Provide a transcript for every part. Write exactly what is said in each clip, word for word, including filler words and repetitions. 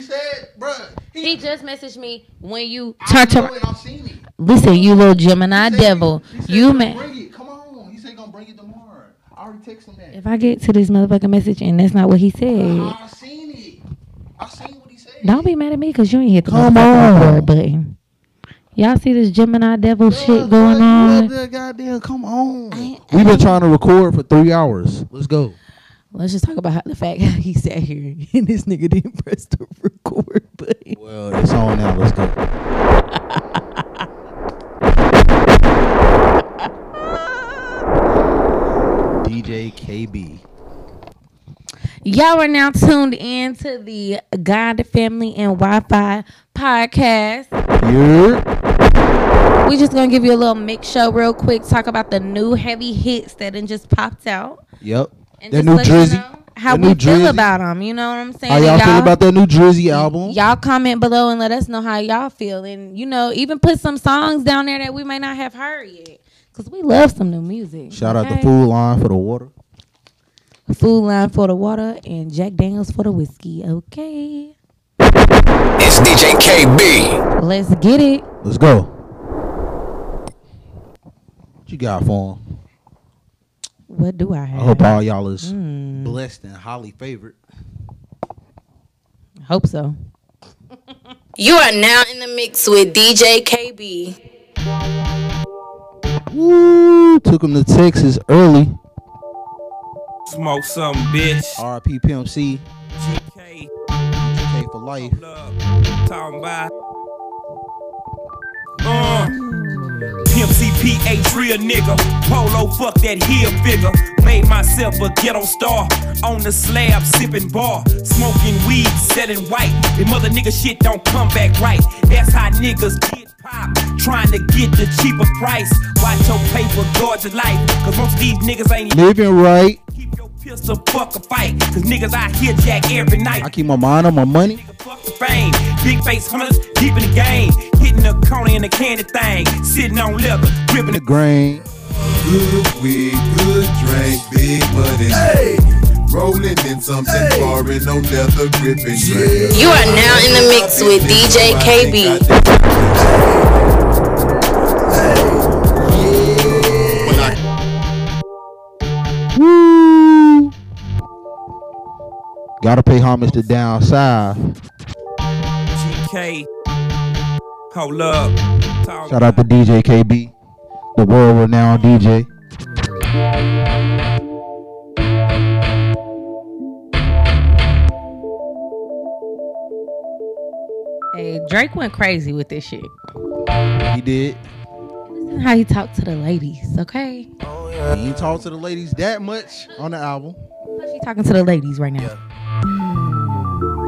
said, bruh, he, he just messaged me when you turned to. It, I've seen it. Listen, you little Gemini he devil. He said, you man. Bring it. Come on. He said gonna bring it tomorrow. I already texted him that. If I get to this motherfucking message and that's not what he said. I seen it. I seen what he said. Don't be mad at me because you ain't hit the motherfucking button. Y'all see this Gemini devil yeah, shit going on? That goddamn, come on. I, I, We've been trying to record for three hours. Let's go. Let's just talk about how, the fact how he sat here and this nigga didn't press the record button. Well, it's on now. Let's go. D J K B. Y'all are now tuned in to the God Family and Wi-Fi podcast. Yeah. We just gonna give you a little mix show real quick. Talk about the new heavy hits that done just popped out. Yep. And that new Drizzy. You know how that we feel Drizzy. About them? You know what I'm saying? How y'all feel about that new Drizzy album? Y'all comment below and let us know how y'all feel, and you know, even put some songs down there that we may not have heard yet, cause we love some new music. Shout okay? out the Food Line for the water. Food Line for the water and Jack Daniels for the whiskey. Okay. It's D J K B. Let's get it. Let's go. What you got for him? What do I have? I hope all y'all is mm. blessed and highly favored. Hope so. You are now in the mix with D J K B. Woo! Took him to Texas early. Smoke something, bitch. R I P Pimp C. G K. G K for life. Talking about. Uh. Pimp C P H, real nigga. Polo, fuck that heel figure. Made myself a ghetto star. On the slab, sipping bar. Smoking weed, selling white. And mother nigga shit don't come back right. That's how niggas get pop. Trying to get the cheaper price. Watch your paper, guard your life. Cause most of these niggas ain't living right. Keep your pistol, fuck a fight. Cause niggas out here jack every night. I keep my mind on my money. Nigga, fuck the fame. Big face hunters, deep in the game. Hitting the corner in the candy thing. Sitting on leather, gripping the grain. Good weed, good drink, big money. Hey. Rolling in something hey. Foreign, on leather, gripping. Yeah. You are now in the mix with D J K B. Woo! Gotta pay homage to Down South. G K. Hold up. Shout out to D J K B, the world renowned D J. Hey, Drake went crazy with this shit. He did. Listen how he talked to the ladies, okay? Oh, yeah. He talked to the ladies that much on the album. She talking to the ladies right now. Yeah.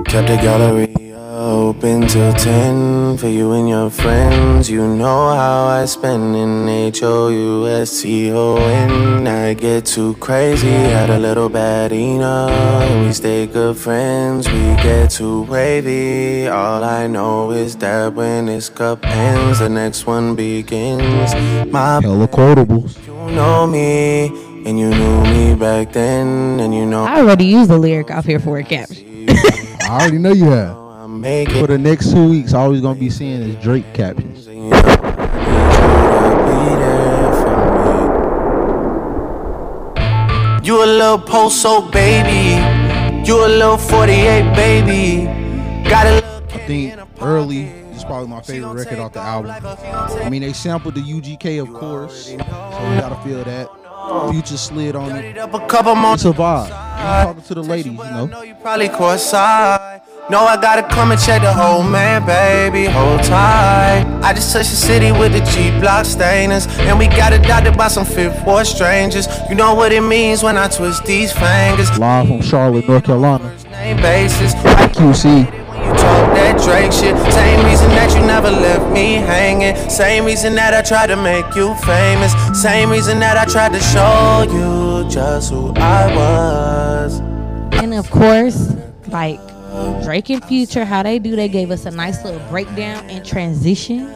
Kept the gallery. Open till ten for you and your friends. You know how I spend in H O U S T O N. I get too crazy, had a little bad enough. We stay good friends, we get too wavy. All I know is that when this cup ends, the next one begins. My hella quotables. You know me, and you knew me back then, and you know I already used the lyric off here for a caption. I already know you have. For the next two weeks, all we're gonna be seeing is Drake captions. You a little post-so baby. You a little forty-eight baby. Got a little. I think early is probably my favorite record off the album. I mean, they sampled the U G K, of course, so we gotta feel that. Future slid on it. It's a vibe. I'm talking to the ladies, you know. You probably cross side. No, I gotta come and check the whole man, baby, hold tight. I just touched the city with the G-block stainers, and we got adopted by some fifth war strangers. You know what it means when I twist these fingers. Live from Charlotte, North Carolina. Q C. You talk that Drake shit. Same reason that you never left me hanging. Same reason that I tried to make you famous. Same reason that I tried to show you just who I was. And of course, like Drake and Future, how they do, they gave us a nice little breakdown and transition.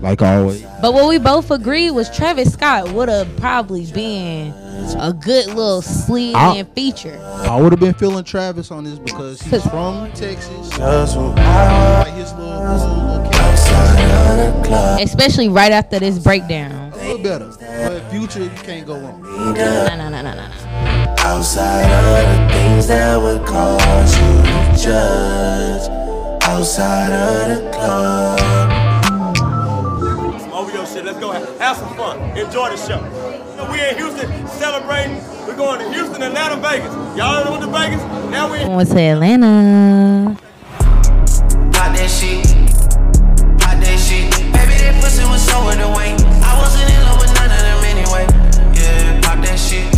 Like always. But what we both agreed was Travis Scott would have probably been a good little sleeve and feature. I would have been feeling Travis on this because he's from Texas. Like his little, little, little especially right after this breakdown. A little better. But Future, you can't go wrong. No, no, no, no, no. Outside of the things that would cause you to judge. Outside of the club. Some over your shit. Let's go have, have some fun. Enjoy the show. We in Houston celebrating. We're going to Houston, Atlanta, Vegas. Y'all know what the Vegas? Now we went to Atlanta. Got that shit. Got that shit. Baby, that pussy was so in the way. I wasn't in love with none of them anyway. Yeah, pop that shit.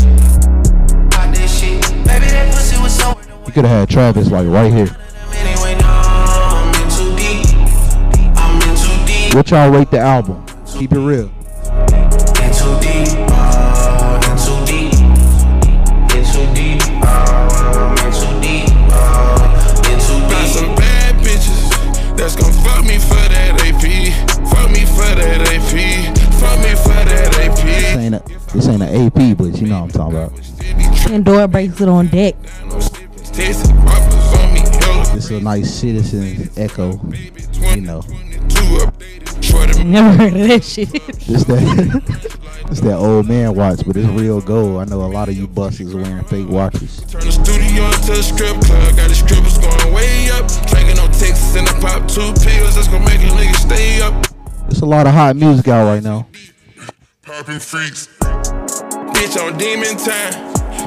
Pop that shit. Baby, that pussy was so in the way. You could have had Travis like right here. Anyway, no, I'm in too deep. I'm in too deep. What y'all rate the album? Keep it real. This ain't an A P, but you know what I'm talking about. And door breaks it on deck. This is a nice citizen echo, you know. Never heard of that shit. This that, this that old man watch, but it's real gold. I know a lot of you busters are wearing fake watches. Turn the studio into a strip club. Got the strippers going way up. Drinking on Texas and the pop two pills. That's gonna make a nigga stay up. There's a lot of hot music out right now. Poppin' freaks. Bitch on demon time.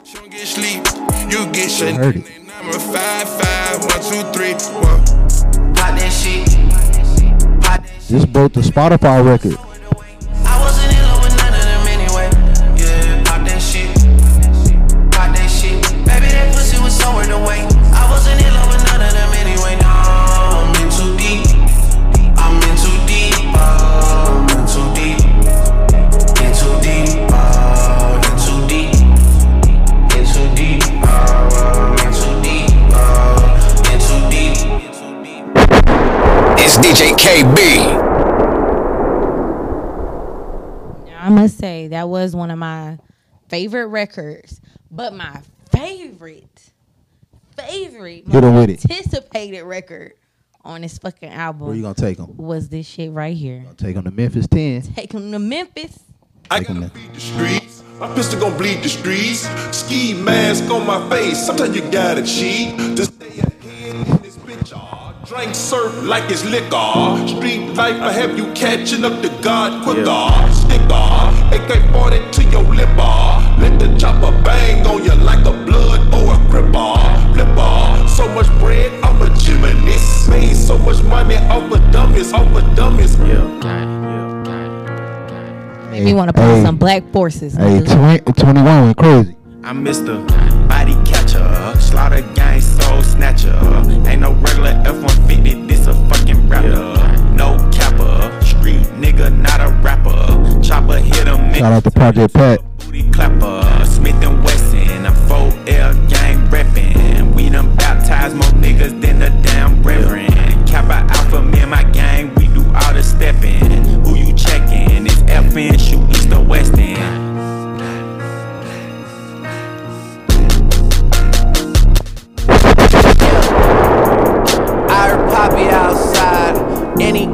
She don't get sleep. You get shit. Number five, five, one, two, three, one. Pop that shit. This broke the Spotify record. I wasn't in love with none of them anyway. Yeah, pop that shit. Pop that shit. Baby, that pussy was so in the way. I wasn't in love with none of them anyway. No, I'm in too deep. I'm in too deep. I'm in too deep. In too deep. I'm in too deep. In too deep. I'm in too deep. In too deep. It's D J K B. I must say that was one of my favorite records, but my favorite, favorite, most anticipated it. record on this fucking album. Where you gonna take them? Was this shit right here? Gonna take them to Memphis ten. Take them to Memphis. I gotta beat the streets. My pistol gonna bleed the streets. Ski mask on my face. Sometimes you gotta cheat to stay ahead in this bitch. Aw, drink surf like it's liquor. Street life, I have you catching up to God quicker. Yeah. Stick off. A K forty to your lip bar. Let the chopper bang on you like a blood or a grip bar. Flip bar. So much bread, I'm a gymnast. Made so much money, I'm a dumbest, I'm a dumbest. Yeah, got it, got it. Made me want to play hey, some Black Forces. Hey, twenty-one went crazy. I'm Mister Body Catcher. Slaughter Gang Soul Snatcher. Ain't no regular F one fifty, this a fucking rapper. No capper. Street nigga, not a rapper. Chopper hit him. Shout out to Project Pat. Booty clapper, Smith and Wesson. I'm four L gang reppin'. We done baptized more niggas than the damn reverend. Kappa Alpha, me and my gang, we do all the steppin'. Who you checkin'? It's F N, shoot East or West End.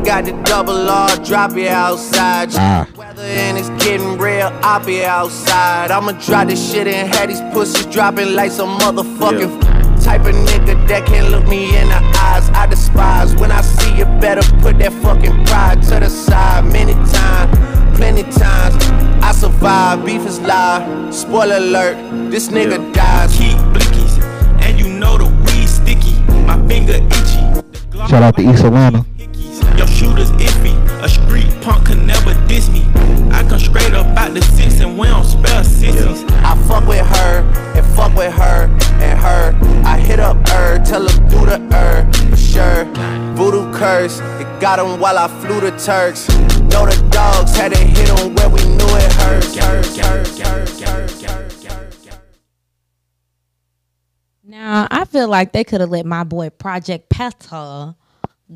Got the double R, drop it outside. Ah. Weather and it's getting real, I'll be outside. I'ma drop this shit and have these pussies dropping like some motherfucking yeah. type of nigga that can't look me in the eyes. I despise when I see you, better put that fucking pride to the side. Many times, plenty times, I survive. Beef is live, spoiler alert, this nigga yeah. dies. Keep blickies, and you know the weed sticky. My finger itchy. Shout out to East Atlanta. Your shooter's iffy, a street punk can never diss me. I come straight up out the six and we don't spell sissies. I fuck with her, and fuck with her, and her. I hit up her, tell her do the her, for sure. Voodoo curse, it got him while I flew the Turks. Know the dogs had to hit him where we knew it hurts. Hurts, hurts, hurts, hurts, hurts, hurts. Now, I feel like they could have let my boy Project Pat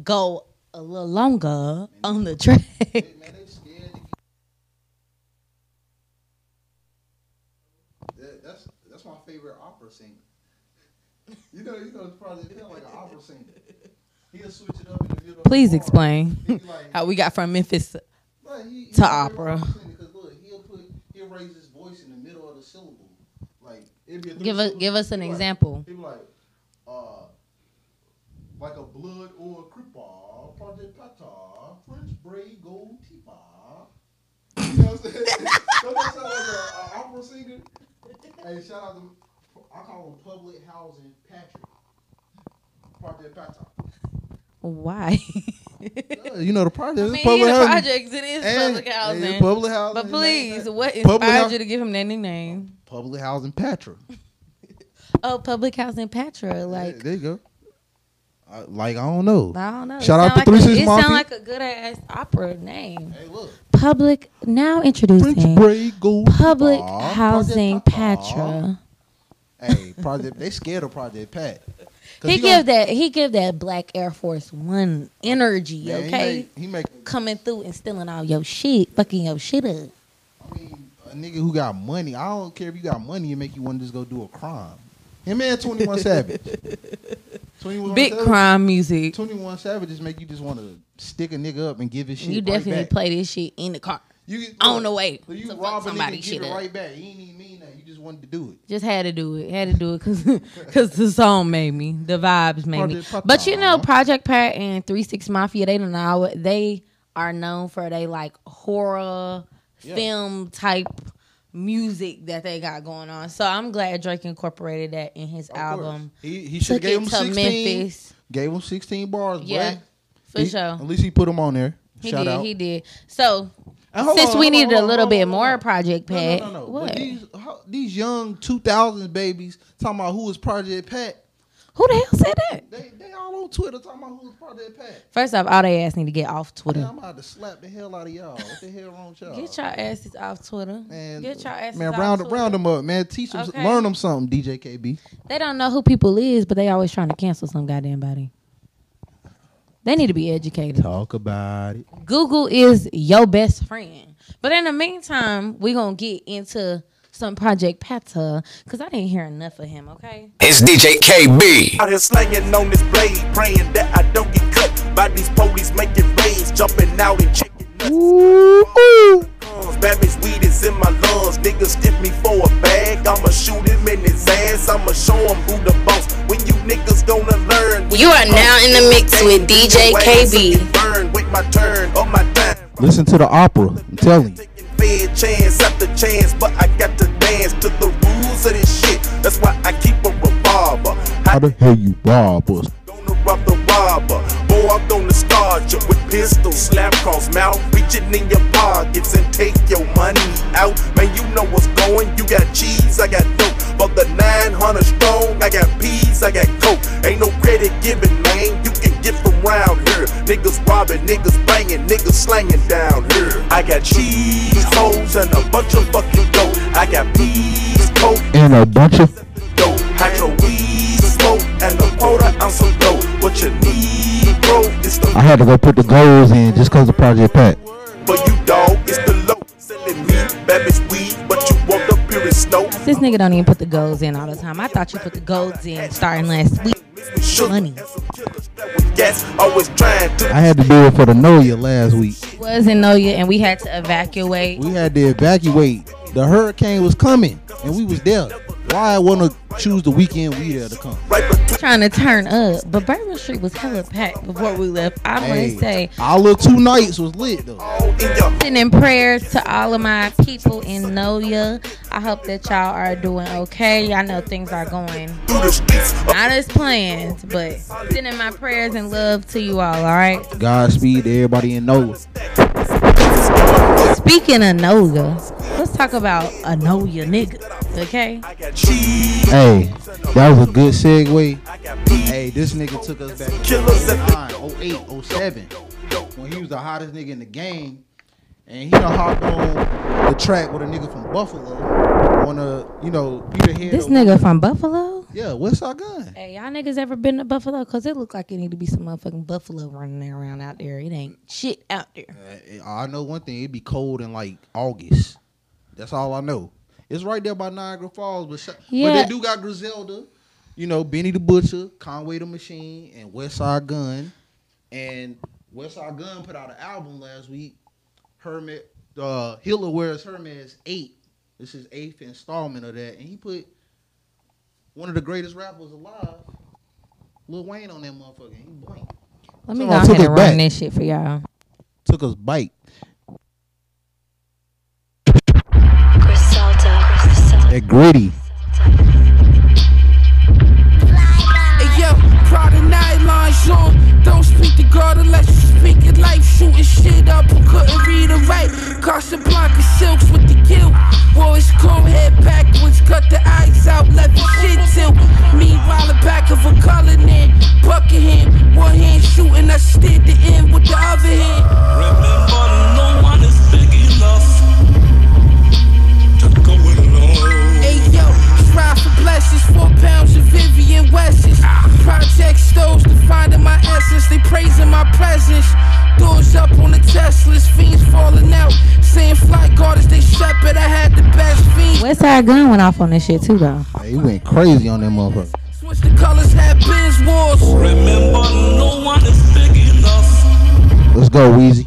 go a little longer on the track. that's my favorite opera singer. You know, you know, it's probably you know, like an opera singer. He'll switch it up in the middle. Please of the explain like, how we got from Memphis right, he, he to opera. Because look, he'll put he'll raise his voice in the middle of the syllable. Like it'd be a give us give us an he'll example. People like, uh, like a blood or a crippa, Project Pat, French braid gold tipa. You know what I'm saying? Don't that sound like an opera singer? Hey, shout out to. I call him Public Housing Patrick. Project Patrick. Why? uh, you know, the project I mean, is public housing. Projects, it is and, public housing. It is public housing. But please, what inspired you to give him that nickname? Public Housing Patrick. Oh, Public Housing Patrick. Like, yeah, there you go. I, like, I don't know. I don't know. Shout out to like three six Mafia. It sounds like a good ass opera name. Hey, look. Public, now introducing Public Housing Patrick. Hey, Project, they scared of Project Pat. He give that he give that Black Air Force One energy, man, okay? He make, he make, coming through and stealing all your shit, fucking your shit up. I mean, a nigga who got money, I don't care if you got money, it make you want to just go do a crime. Him and twenty-one Savage. twenty-one Big Savage, crime music. twenty-one Savage just make you just want to stick a nigga up and give his shit You right definitely back. Play this shit in the car. You get, on like, the way. So you rob somebody, get it right back. You ain't even mean that. You just wanted to do it. Just had to do it. Had to do it because the song made me. The vibes made Project me. Pata. But you know, Project Pat and three six Mafia, they don't know. They are known for they like horror yeah. film type music that they got going on. So I'm glad Drake incorporated that in his of album. Course. He he should gave him sixteen. Memphis. Gave him sixteen bars. Yeah, boy. For he, sure. At least he put them on there. He Shout did. Out. He did. So. Since on, we needed on, a little on, bit more Project Pat. No, no, no, no. What? But these, how, these young two thousands babies talking about who was Project Pat. Who the hell said that? They, they all on Twitter talking about who was Project Pat. First off, all they ass need to get off Twitter. Man, I'm about to slap the hell out of y'all. What the hell wrong with y'all? Get your asses off Twitter. Man, get your asses man, off round, Twitter. Round them up, man. Teach them, okay. Learn them something, D J K B. They don't know who people is, but they always trying to cancel some goddamn body. They need to be educated. Talk about it. Google is your best friend. But in the meantime, we're going to get into some Project Pata because I didn't hear enough of him, okay? It's D J K B. Out here slanging on this blade, praying that I don't get cut by these police making raids, jumping out and chicken nuts. Ooh, ooh. Babbage weed is in my lungs. Niggas stiff me for a bag. I'ma shoot him in his ass. I'ma show him who the boss. When you niggas gonna learn. You are now in the mix with D J K B. Listen to the opera. I'm telling you. Chance after chance, but I got to dance to the rules of this shit. That's why I keep a revolver. How the hell you rob us? Gonna rob the robber. Boy, I'm gonna start you with pistols, slap cross mouth, reaching in your pockets and take your money out. Man, you know what's going. You got cheese, I got dope. For the nine hundred strong, I got peas, I got coke. Ain't no credit giving, man. You can get from round here. Niggas robbing, niggas banging, niggas slanging down here. I got cheese, hoes, and a bunch of fucking dope. I got peas, coke, and a bunch of dope. Hydro weed, smoke, and a quarter ounce of dope. What you need? I had to go put the goals in just cause of Project Pat. But you dog, it's the low selling me babies weed, but you walk up here in snow. This nigga don't even put the goals in all the time. I thought you put the goals in starting last week. Funny. I had to do it for the NOLA last week. It was in NOLA and we had to evacuate. We had to evacuate. The hurricane was coming and we was there. Why I want to choose the weekend we there to come? Trying to turn up, but Bourbon Street was hella packed before we left. I hey, must say, our little two nights was lit though. Sending prayers to all of my people in NOLA. I hope that y'all are doing okay. I know things are going not as planned, but sending my prayers and love to you all. All right. Godspeed to everybody in NOLA. Speaking of NOLA, let's talk about a NOLA nigga. Okay. Hey, that was a good segue. Hey, this nigga took us back to oh nine, oh eight, oh seven when he was the hottest nigga in the game, and he done hopped on the track with a nigga from Buffalo. On a, you know, you the head. This nigga from Buffalo. Yeah, Westside Gun. Hey, y'all niggas ever been to Buffalo? Cause it look like it need to be some motherfucking buffalo running around out there. It ain't shit out there. Uh, I know one thing. It be cold in like August. That's all I know. It's right there by Niagara Falls. But, sh- yeah. but they do got Griselda, you know, Benny the Butcher, Conway the Machine, and Westside Gun. And Westside Gun put out an album last week. Hermit, uh, Hiller Wears Hermit is eight. This is eighth installment of that. And he put one of the greatest rappers alive, Lil Wayne, on that motherfucker. He blanked. Let me so go ahead and run this shit for y'all. Took us bite. That gritty. Hey yo, proud of nylons on. Don't speak to God unless you speak your life. Shooting shit up, couldn't read or write. Casablanca silks with the guilt. Boys comb head backwards, cut the eyes out, left the shit tilt. Meanwhile, the back of a Cullinan, Buckingham, one hand shooting, I steered the end with the other hand. Remember, no one is big enough. Ride for blessings, four pounds of Vivian West's. Project stoves defining my essence, they praising my presence. Doors up on the Teslas, fiends falling out, saying flight guard is they shepherd. I had the best fiend. Westside Gun went off on this shit too though. Yeah, he went crazy on that motherfucker. Switch the colors, had Benz wars. Remember, no one is big enough. Let's go, Weezy.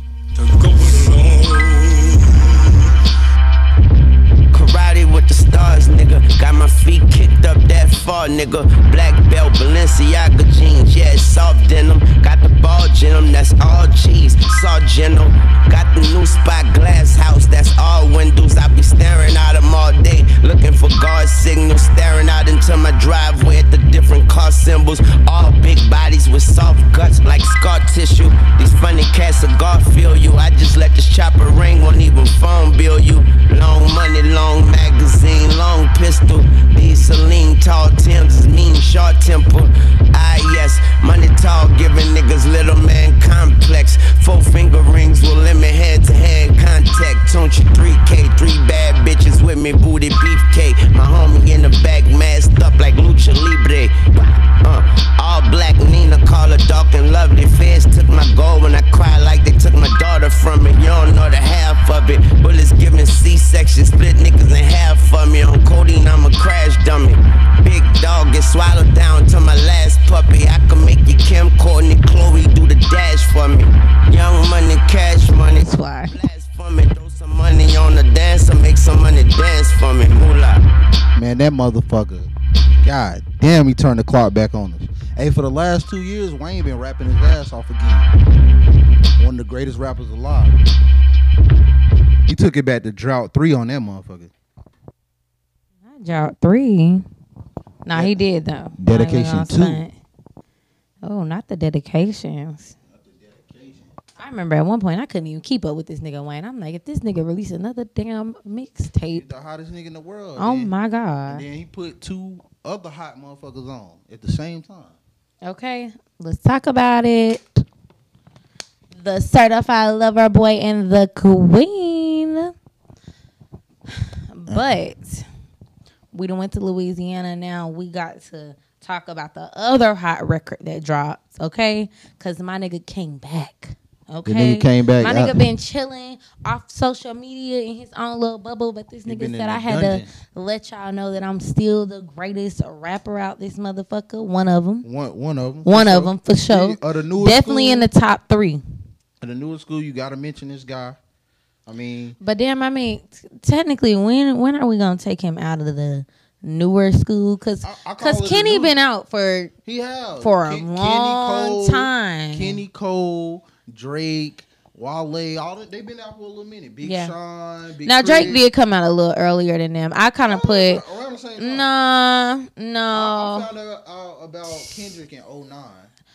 With the stars, nigga. Got my feet kicked up that far, nigga. Black belt, Balenciaga jeans, yeah, it's soft denim. Got the bulge in them, that's all cheese. Sargento. Got the new spot, glass house, that's all windows. I be staring at them all day, looking for guard signals. Staring out into my driveway at the different car symbols. All big bodies with soft guts like scar tissue. These funny cats of God feel you. I just let this chopper ring, won't even phone bill you. Long money, long magazine. Long pistol, these Celine tall Timbs, mean short temper. Ah yes, money tall, giving niggas little man complex. Four finger rings will limit head to hand contact. Don't you three K, three bad bitches with me, booty beefcake. My homie in the back, masked up like Lucha Libre. Uh, all black Nina, call her dark and lovely. Feds took my gold when I cried like they took my daughter from me. You don't know the half of it. Bullets giving C-section, split niggas in half. For me on codeine, I'm a crash dummy. Big dog get swallowed down to my last puppy. I can make you Kim, Courtney, Chloe do the dash for me. Young money, cash money. That's why. Blast for me, throw some money on the dance or make some money dance for me. Moolah. Man, that motherfucker. God damn, he turned the clock back on us. Hey, for the last two years, Wayne been rapping his ass off again. One of the greatest rappers alive. He took it back to drought three on that motherfucker. Drought three. Nah, he did though. Dedication two. Oh, not the dedications. Not the dedication. I remember at one point I couldn't even keep up with this nigga Wayne. I'm like, if this nigga release another damn mixtape, the hottest nigga in the world. Oh then, my god! And then he put two other hot motherfuckers on at the same time. Okay, let's talk about it. The certified lover boy and the queen, but. We done went to Louisiana. Now we got to talk about the other hot record that dropped, okay? Because my nigga came back, okay? The nigga came back. My nigga I, been chilling off social media in his own little bubble, but this nigga said I had dungeon. to let y'all know that I'm still the greatest rapper out this motherfucker. One of them. One, one of them. One of sure. them, for sure. The, the Definitely school, in the top three. At the newest school, you got to mention this guy. I mean, but damn, I mean, t- technically, when when are we gonna take him out of the newer school? Cause, I, I cause Kenny been out for he has. for a K- long Cole, time. Kenny Cole, Drake, Wale, all that, they been out for a little minute. Big yeah. Sean, Big now Drake Chris. did come out a little earlier than them. I kind of put nah, no. Nah. I, I found out uh, about Kendrick in oh nine,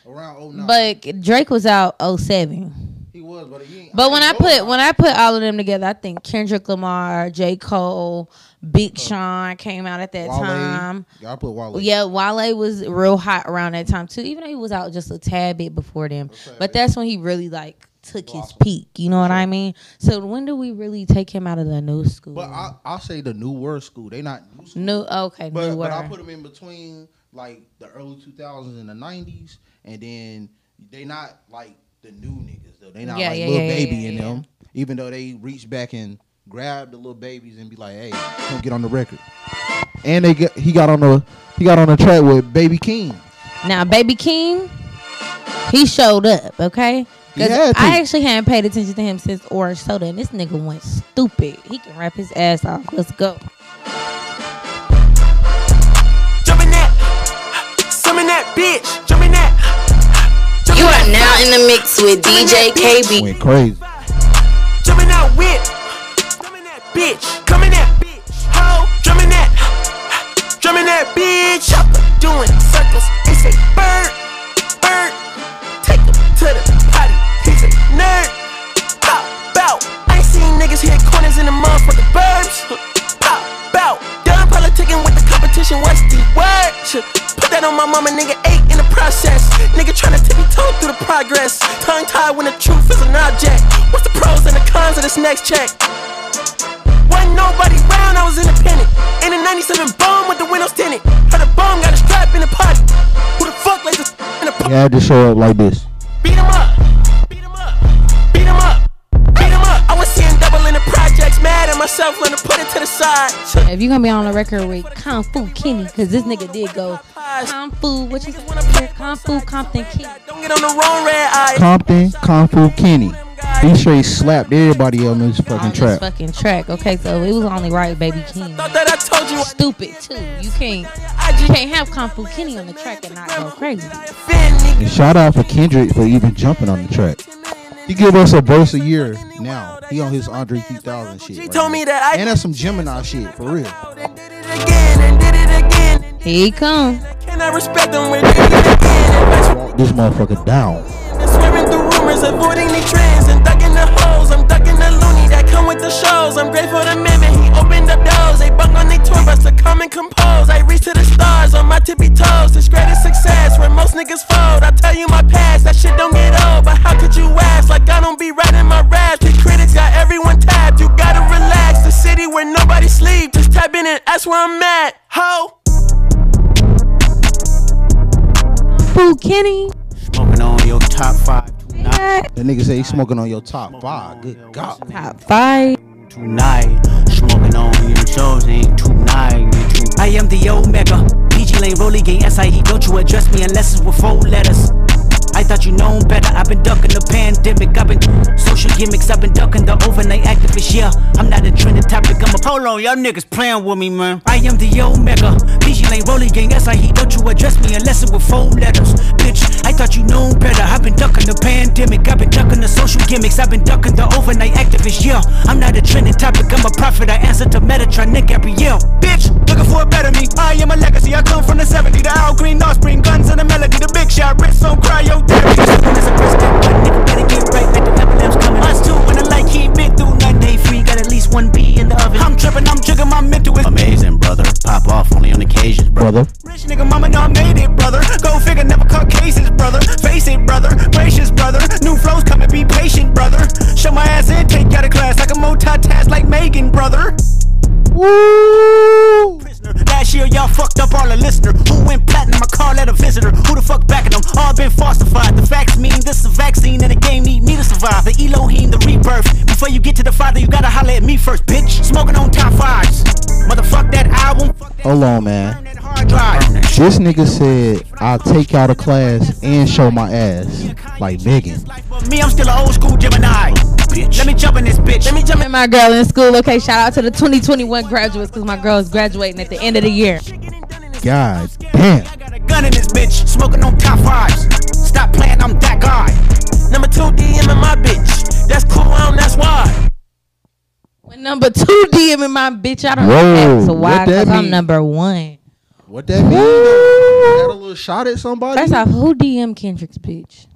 around oh nine. But Drake was out oh seven. He was, but he ain't. But I when I put on. when I put all of them together, I think Kendrick Lamar, J. Cole, Big Sean came out at that Wale. time. Yeah, I put Wale. Yeah, Wale was real hot around that time too. Even though he was out just a tad bit before them, okay, but that's when he really like took awesome. his peak. You know what sure. I mean? So when do we really take him out of the new school? But I I say the newer school. They not new. School. New okay. But newer. But I put them in between like the early two thousands and the nineties, and then they not like. The new niggas though, they not yeah, like yeah, little yeah, baby yeah, in yeah. them. Even though they reached back and grab the little babies and be like, hey, come get on the record. And they get, he got on the he got on the track with Baby Keem. Now Baby Keem, he showed up, okay? Because I actually hadn't paid attention to him since Orange Soda, and this nigga went stupid. He can rap his ass off. Let's go. Jumping that, summon that bitch, jumping that. You are now in the mix with D J K B. Went crazy. Jumping that whip, summon that bitch, coming that bitch, ho, drumming that, drumming that bitch, up doing circles. It's a bird, bird, take them to the. Nerd, pop, bout. I ain't seen niggas hit corners in the motherfucking burbs. Pop, bout. Done politicking with the competition, what's the word? Put that on my mama, nigga, ate in the process. Nigga tryna tip me toe through the progress. Tongue tied when the truth is an object. What's the pros and the cons of this next check? Wasn't nobody round, I was independent. In the ninety-seven bomb with the windows tinted. Heard a bomb, got a strap in the pot. Who the fuck lays this in the pot? Yeah, I had to show up like this. Beat him up. Mad at myself, let me put it to the side. If you gonna be on the record with Kung Fu Kenny, cause this nigga did go Kung Fu, which is Kung Fu Compton Kenny. Don't get on the wrong red eye. Compton Kung Fu Kenny. He straight slapped everybody on this fucking on track. This fucking track, okay. So it was only right, Baby Kenny. Stupid too. You can't, you can't have Kung Fu Kenny on the track and not go crazy. And shout out for Kendrick for even jumping on the track. He give us a verse a year now. He on his Andre three thousand shit. She right told now. Me that I and that's some Gemini shit for real. Here he come. Can I respect them when this motherfucker down? Swearing through rumors, avoiding the trends and ducking the hoes. I'm ducking the loony that come with the shows. I'm grateful to Mimmy. He opened up doors. They bunk on their tour bus to come and compose. I reach to the stars on my tippy toes. This greatest success where most niggas fold. I tell you my past, that shit don't get old. But how could you ask? Like I don't be writing my raps. The critics got everyone tapped. You gotta relax. The city where nobody sleep. Just tap in and that's where I'm at. Ho. Boo Kenny. Smoking on your top five. Tonight. The nigga say he's smoking on your top smoking five. Good God. Top five. Tonight. Smoking on your shows ain't tonight. I am the Omega. P G Lane, Rolly Gang, S I E. Don't you address me unless it's with four letters. I thought you known better. I've been ducking the pandemic. I've been social gimmicks. I've been ducking the overnight activists. Yeah, I'm not a trending topic. I'm a hold on, y'all niggas playing with me, man. I am the Omega. D J Lane, Rolly Gang, S I E. Don't you address me unless it with four letters, bitch. I thought you known better. I've been ducking the pandemic. I've been ducking the social gimmicks. I've been ducking the overnight activists. Yeah, I'm not a trending topic. I'm a prophet. I answer to Metatronic every year, bitch. Looking for a better me. I am a legacy. I come from the seventies. The Al Green, Offspring, guns and the melody. The big shot, wrist on cry. Yo. Amazing, brother. Pop off only on occasions, brother. Rich nigga, mama, no, I made it, brother. Go figure, never cut cases, brother. Face it, brother. Gracious, brother. New flows coming, be patient, brother. Show my ass and take out of class like a multitask, like Megan, brother. Woo! Prisoner. Last year y'all fucked up all a listener. Who went platinum? I call that a visitor. Who the fuck backing them? All been falsified. The facts mean this is a vaccine and the game need me to survive. The Elohim, the rebirth. Before you get to the father, you gotta holler at me first, bitch. Smoking on top fives. Motherfuck that album. Hold on, man. This nigga said I'll take out a class and show my ass like Megan. Me, I'm still an old school Gemini. Bitch. Let me jump in this bitch. Let me jump in my girl in school. Okay, shout out to the twenty twenty-one graduates because my girl is graduating at the end of the year. God damn. I got a gun in this bitch. Smoking on top fives. Stop playing, I'm that guy. Number two DMing my bitch. That's cool, I that's why. When number two DMing my bitch, I don't know that's why because I'm number one. What that mean? Is that a little shot at somebody? First off, who D M Kendrick's bitch?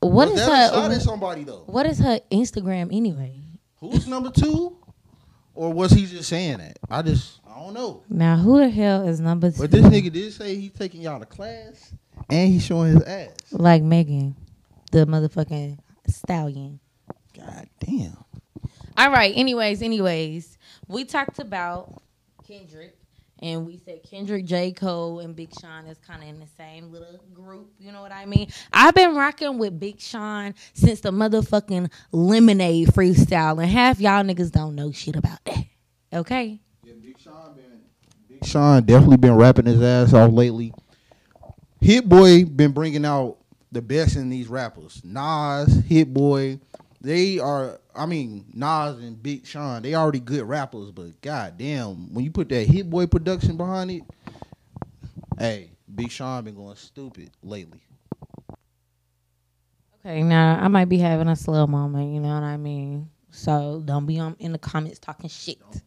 What is her? Shot at somebody though. What is her Instagram anyway? Who's number two? Or was he just saying that? I just I don't know. Now who the hell is number two? But this nigga did say he's taking y'all to class and he's showing his ass like Megan, the motherfucking stallion. God damn. All right. Anyways, anyways, we talked about Kendrick. And we said Kendrick, J. Cole, and Big Sean is kind of in the same little group. You know what I mean? I've been rocking with Big Sean since the motherfucking Lemonade freestyle. And half y'all niggas don't know shit about that. Okay? Yeah, Big Sean, been, Big Sean definitely been rapping his ass off lately. Hit Boy been bringing out the best in these rappers. Nas, Hit Boy, they are... I mean, Nas and Big Sean, they already good rappers, but goddamn, when you put that Hit Boy production behind it, hey, Big Sean been going stupid lately. Okay, now I might be having a slow moment, you know what I mean? So don't be on, in the comments talking shit. Don't,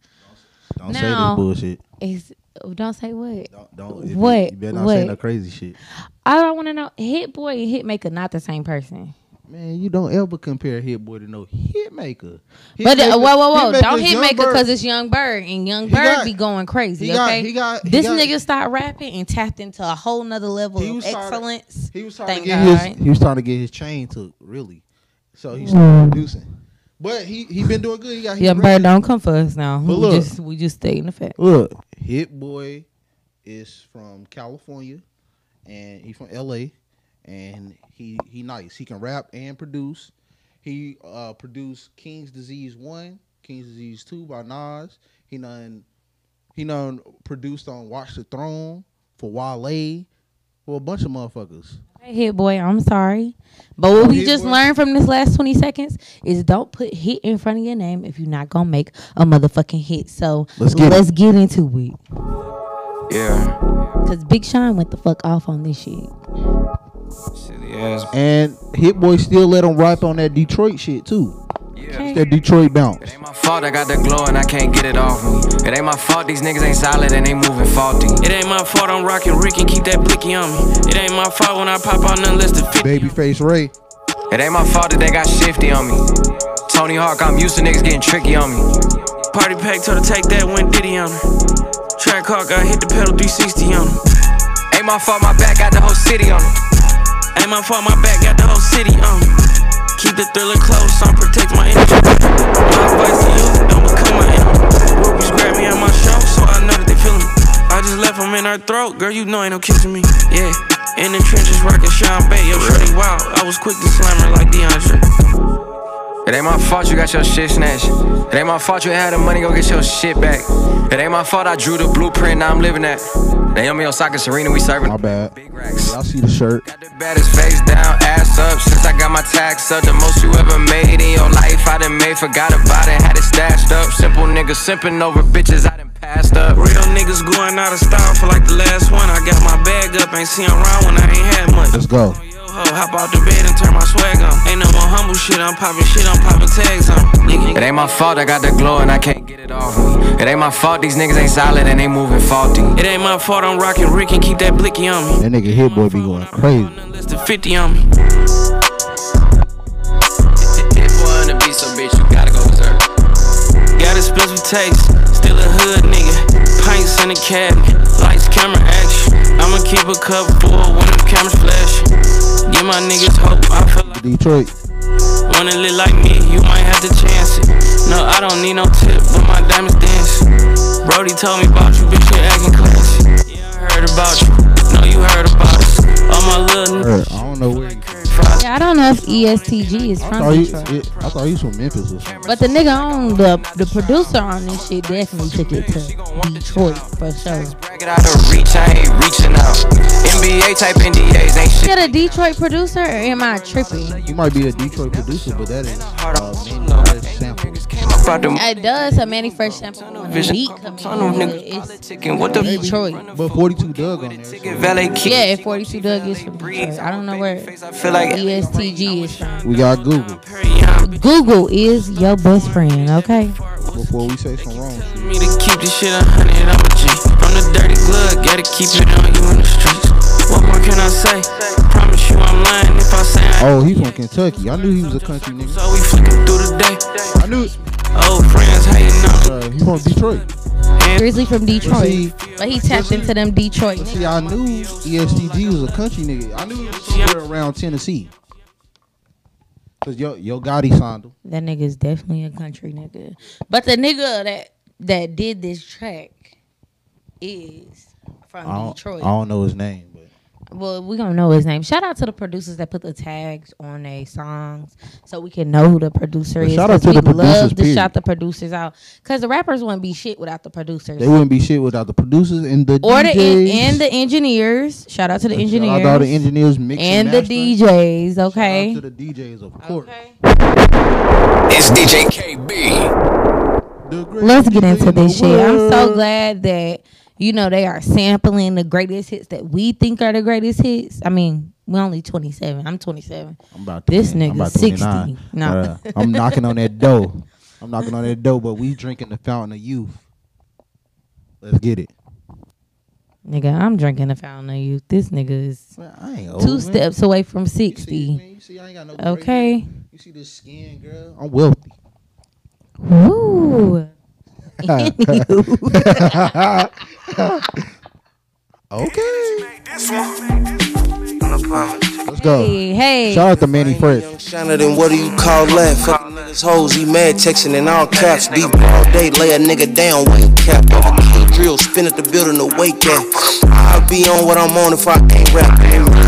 don't, don't now, say this bullshit. It's, don't say what? Don't, don't, what? You, you better not what? say no crazy shit. I don't want to know. Hit Boy and Hitmaker not the same person. Man, you don't ever compare Hit Boy to no Hitmaker. Hit but maker, uh, whoa, whoa, whoa! Hit don't Hitmaker because it's Young Bird and Young Bird got, be going crazy. He okay, got, he got, he this got, nigga started rapping and tapped into a whole nother level of excellence. To, he was trying to get God. his he was trying to get his chain took really, so he started producing. But he he been doing good. He got Young Bird. Don't come for us now. But we look, just we just stay in the fact. Look, Hit Boy is from California, and he's from L A. And he he nice. He can rap and produce. He uh, produced King's Disease One, King's Disease Two by Nas. He done he done produced on Watch the Throne for Wale, for a bunch of motherfuckers. Hey, Hit Boy, I'm sorry, but what oh, we Hit just Boy. learned from this last twenty seconds is don't put hit in front of your name if you're not gonna make a motherfucking hit. So let's get, let's get into it. Yeah, because Big Sean went the fuck off on this shit. And Hit Boy still let him rap on that Detroit shit too. Yeah. It's that Detroit bounce. It ain't my fault I got the glow and I can't get it off me. It ain't my fault these niggas ain't solid and they moving faulty. It ain't my fault I'm rocking Rick and keep that blicky on me. It ain't my fault when I pop out nothing less than fifty. Babyface Ray. It ain't my fault that they got shifty on me. Tony Hawk, I'm used to niggas getting tricky on me. Party pack told her to take that one Diddy on her. Track Hawk, I hit the pedal three sixty on her. Ain't my fault my back got the whole city on it. Ain't my fault my back got the whole city on it. Keep the thriller close, so I protect my energy. My advice to you, don't become my enemy. Rubies grab me on my show, so I know that they feelin' me. I just left them in her throat, girl, you know ain't no kissing me. Yeah, in the trenches rockin' Sean Bay, yo, shorty wild. I was quick to slam her like DeAndre. It ain't my fault you got your shit snatched. It ain't my fault you had the money, go get your shit back. It ain't my fault I drew the blueprint, now I'm living that. Naomi Osaka, Serena, we serving. My bad. Big racks. Y'all see the shirt. Got the baddest face down, ass up. Since I got my tax up, the most you ever made in your life I done made. Forgot about it, had it stashed up. Simple niggas simping over bitches I done passed up. Real niggas going out of style for like the last one. I got my bag up, ain't seen around when I ain't had much. Let's go. Hop out the bed and turn my swag on. Ain't no more humble shit, I'm popping shit, I'm popping tags on. It ain't my fault I got the glow and I can't get it off me. It ain't my fault these niggas ain't solid and they moving faulty. It ain't my fault I'm rocking Rick and keep that blicky on me. That nigga Hit Boy be going crazy. Less than fifty on me. Hit Boy on the beat, so bitch, you gotta go berserk. Got a special taste, still a hood nigga. Pints in the cabinet, lights, camera, action. I'ma keep a cup full when the cameras flash. Give my niggas hope, I feel like Detroit. Wanna live like me, you might have to chance it. No, I don't need no tip, but my diamonds dance. Brody told me about you, bitch, you're acting classy. Yeah, I heard about you. No, you heard about us. All my little niggas. I don't know where you yeah, I don't know if E S T G is I from you, it, I thought he was from Memphis or something. But the nigga on the, the producer on this shit definitely took it to Detroit for sure. Is that a Detroit producer or am I tripping? You might be a Detroit producer, but that is uh, Manny Fresh sample. It does a Manny Fresh sample on the beat. It's Detroit. But forty-two Doug on there. So. Yeah, forty-two Doug is from Detroit. I don't know where E S T G is from. We got Google. Google is your best friend, okay? Before we say some wrong shit. Me to keep this shit a hundred on G. From the dirty glove, gotta keep it on you in the streets. What more can I say? Promise you I'm lying if I say. Oh, he's from Kentucky. I knew he was a country nigga. So we flicking through the day. I knew it. Old friends, how you know? He from Detroit. Grizzly from Detroit, see, but he tapped see, into them Detroit. See, I knew E S T G was a country nigga. I knew he was somewhere around Tennessee. Cause yo, yo, Gotti signed him. That nigga is definitely a country nigga. But the nigga that that did this track is from I Detroit. I don't know his name, but. Well, we gonna know his name. Shout out to the producers that put the tags on their songs so we can know who the producer is. Shout out to we the producers. Love to period. Shout the producers out because the rappers wouldn't be shit without the producers. They wouldn't be shit without the producers and the or D Js. The en- and the engineers. Shout out to the engineers. Shout out to all the engineers mixing and mastering. The D Js. Okay. Shout out to the D Js, of course. Okay. It's D J K B. Let's get D J into this shit. I'm so glad that. You know, they are sampling the greatest hits that we think are the greatest hits. I mean, we're only twenty-seven. I'm twenty-seven. I'm about to this nigga sixty. No. Uh, I'm knocking on that door. I'm knocking on that door, but we drinking the fountain of youth. Let's get it. Nigga, I'm drinking the fountain of youth. This nigga is well, I ain't old, two man. Steps away from sixty. You see, man, you see, I ain't got no okay. Crazy. You see this skin, girl? I'm wealthy. Woo. Okay. Let's go. Hey, hey. Shout out to Manny Fresh. Then what do you call that? Fuck niggas hoes. He mad texting in all caps. Deep all day. Lay a nigga down. Wake cap. Drill. Spin at the building to wake up. I'll be on what I'm on if I can't rap.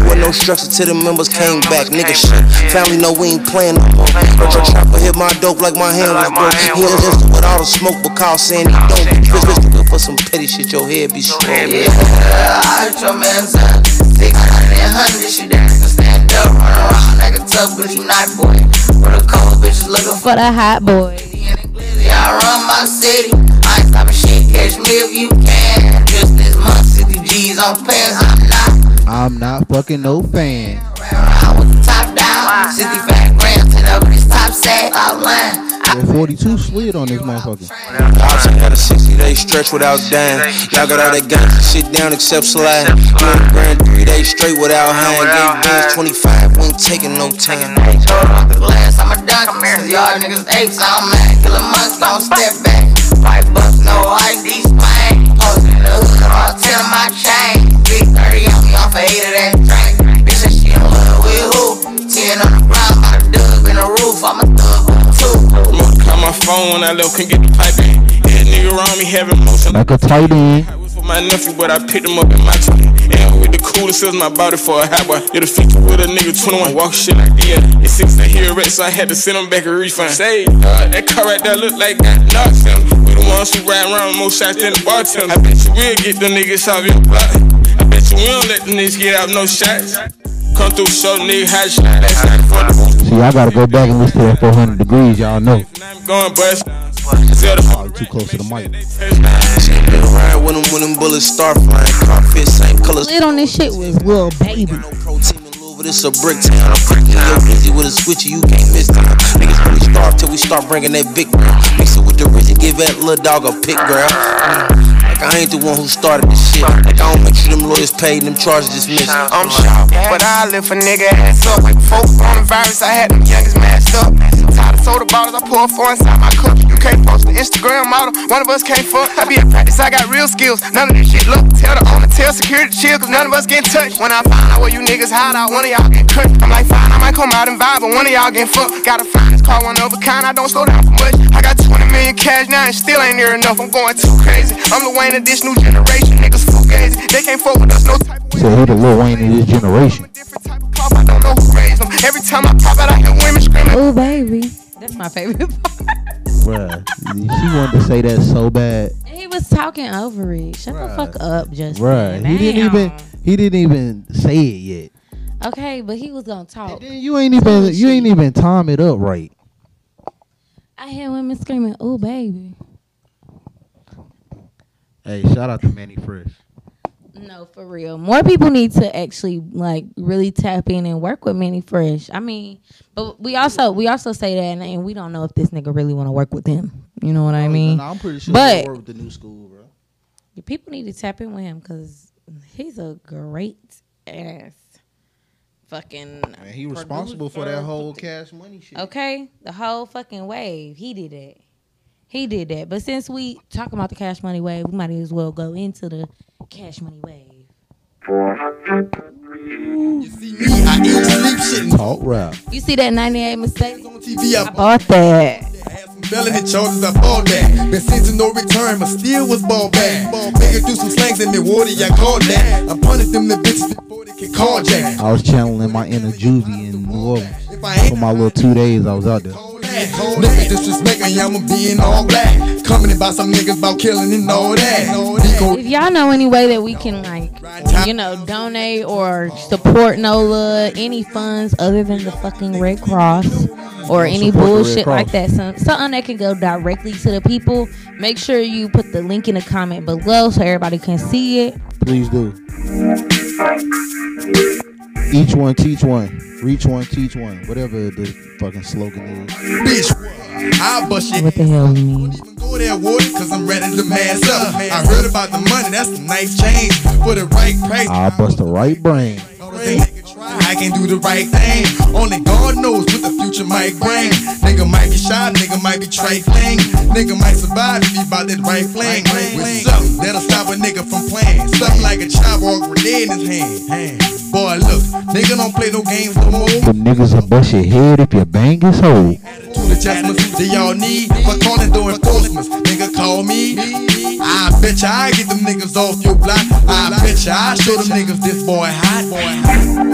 With no structure till the members came back. Nigga shit. Family know we ain't playing no more. Trapper hit my dope like my hand was broke. He enlisted with all the smoke because saying he don't be pissed for some petty shit. Your head be strong. Yeah, I hurt your man's up. Six hundred and hundred, she dancing, stand up, run around like a tough but he not boy. But a cold bitch is looking for the hot boy. I run my city. I ain't stopping shit. Catch me if you can. Just this month, sixty G's on pants. I'm not. I'm not fucking no fan. I was top down, sixty-five grams, and over this top set outline. forty-two slid on this motherfucker. I got a sixty-day stretch without dying. Y'all got all that gun shit down except slide. Doing grand three days straight without high. Big bands twenty-five, we ain't taking no time. I'm a glass, I'm a duck. Y'all niggas apes, I'm mad. Kill a month, don't step back. Five bucks, no I D spang. Posting the hood, I'll tell my chain. Big thirty on me, I'm for eight of that drink. Bitch, that shit in love with who? ten on the ground, by the dub in the roof, I'm a thug too. Look, on my phone when I left, couldn't get the pipe in. This nigga around me having most of like a tight end. I was with my nephew, but I picked him up in my tree. And with the coolest is my body for a hot boy. You're the future with a nigga twenty-one, walk shit like yeah. It's six to hear it, so I had to send him back a refund. Say, uh, that car right there look like that knocks him. We the ones who ride around with more shots than the bartender. I bet you we'll get them niggas out of your block. We don't let the niggas get out no shots. Come through, show niggas how to shine. That's not fun. See, I gotta go back and listen to that four hundred degrees, y'all know. I'm going bust. Oh, too close to the mic. Ride with them, when them bullets start flying. Carpet, same colors. Lit on this shit was Lil Baby. This a brick town. I'm freaking real busy with a switchy, you can't miss time. Niggas really starve till we start bringing that big ground. Mix it with the rich and give that little dog a pick ground. I ain't the one who started this shit. Like, I don't make sure them lawyers paid and them charges dismissed. I'm sharp, but I live for nigga ass up. Like folk on the virus, I had them youngest mashed up. Tired of soda bottles, I pour four inside my cup. You can't post an Instagram model, one of us can't fuck. I be at practice, I got real skills. None of this shit look. Tell the owner, tell security chill, cause none of us get touched. When I find out where you niggas hide out, one of y'all get cut. I'm like, fine, I might come out and vibe, but one of y'all get fucked. Gotta find this car one of a kind, I don't slow down for much. I got twenty million cash now and still ain't near enough. I'm going too crazy. I'm the Wayne of this new generation, niggas full gaze. They can't fuck with us, no type of way. So who the Lil Wayne in this generation? I don't know who raised them. Every time I pop out, I hear women screaming. Oh baby, that's my favorite part. Bruh, she wanted to say that so bad. He was talking over it. Shut Bruh. the fuck up, Justin. Bruh, he didn't even he didn't even say it yet. Okay, but he was gonna talk. And then you ain't even you ain't even time it up right. I hear women screaming, "Oh baby." Hey, shout out to Manny Fresh. No, for real. More people need to actually like really tap in and work with Manny Fresh. I mean, but we also we also say that, and, and we don't know if this nigga really want to work with him. You know what I mean? No, I'm pretty sure he work with the new school, bro. People need to tap in with him because he's a great ass fucking. Man, he responsible for that whole Cash Money shit. Okay, the whole fucking wave. He did it. He did that. But since we talking about the Cash Money wave, we might as well go into the Cash Money wave. You see me, I eat, sleep, shit. All right. You see that ninety-eight Mercedes on T V? I bought that. felony charges up all that. Been sent to no return, but still was ball back. Nigga do some slangs in the water, y'all call that. I punish them the bitches before they can call jack. I was channeling my inner juvie in New Orleans. For my little two days, I was out there. Niggas disrespecting, y'all am being all black. Coming about some niggas about killing and all that. If y'all know any way that we can, like, you know, donate or support NOLA, any funds other than the fucking Red Cross or any bullshit like that, something that can go directly to the people, make sure you put the link in the comment below so everybody can see it. Please do. Each one teach one. Reach one, teach one. Whatever the fucking slogan is. Bitch, I'll bust it. What the hell you mean? Go there, water, cause I'm ready to mass up. I heard about the money, that's a nice change. For the right price, I'll bust the right brain. I can do the right thing. Only God knows what the future might bring. Nigga might be shy, nigga might be trifling. Nigga might survive if he bout that right fling. With something that'll stop a nigga from playing. Something like a child or a grenade in his hand. Boy, look, nigga don't play no games no more. The niggas will bust your head if your bang is whole. To the adjustments that y'all need. For calling door enforcements, nigga call me. I bet ya I get them niggas off your block. I bet ya I show them niggas this boy hot. Boy hot.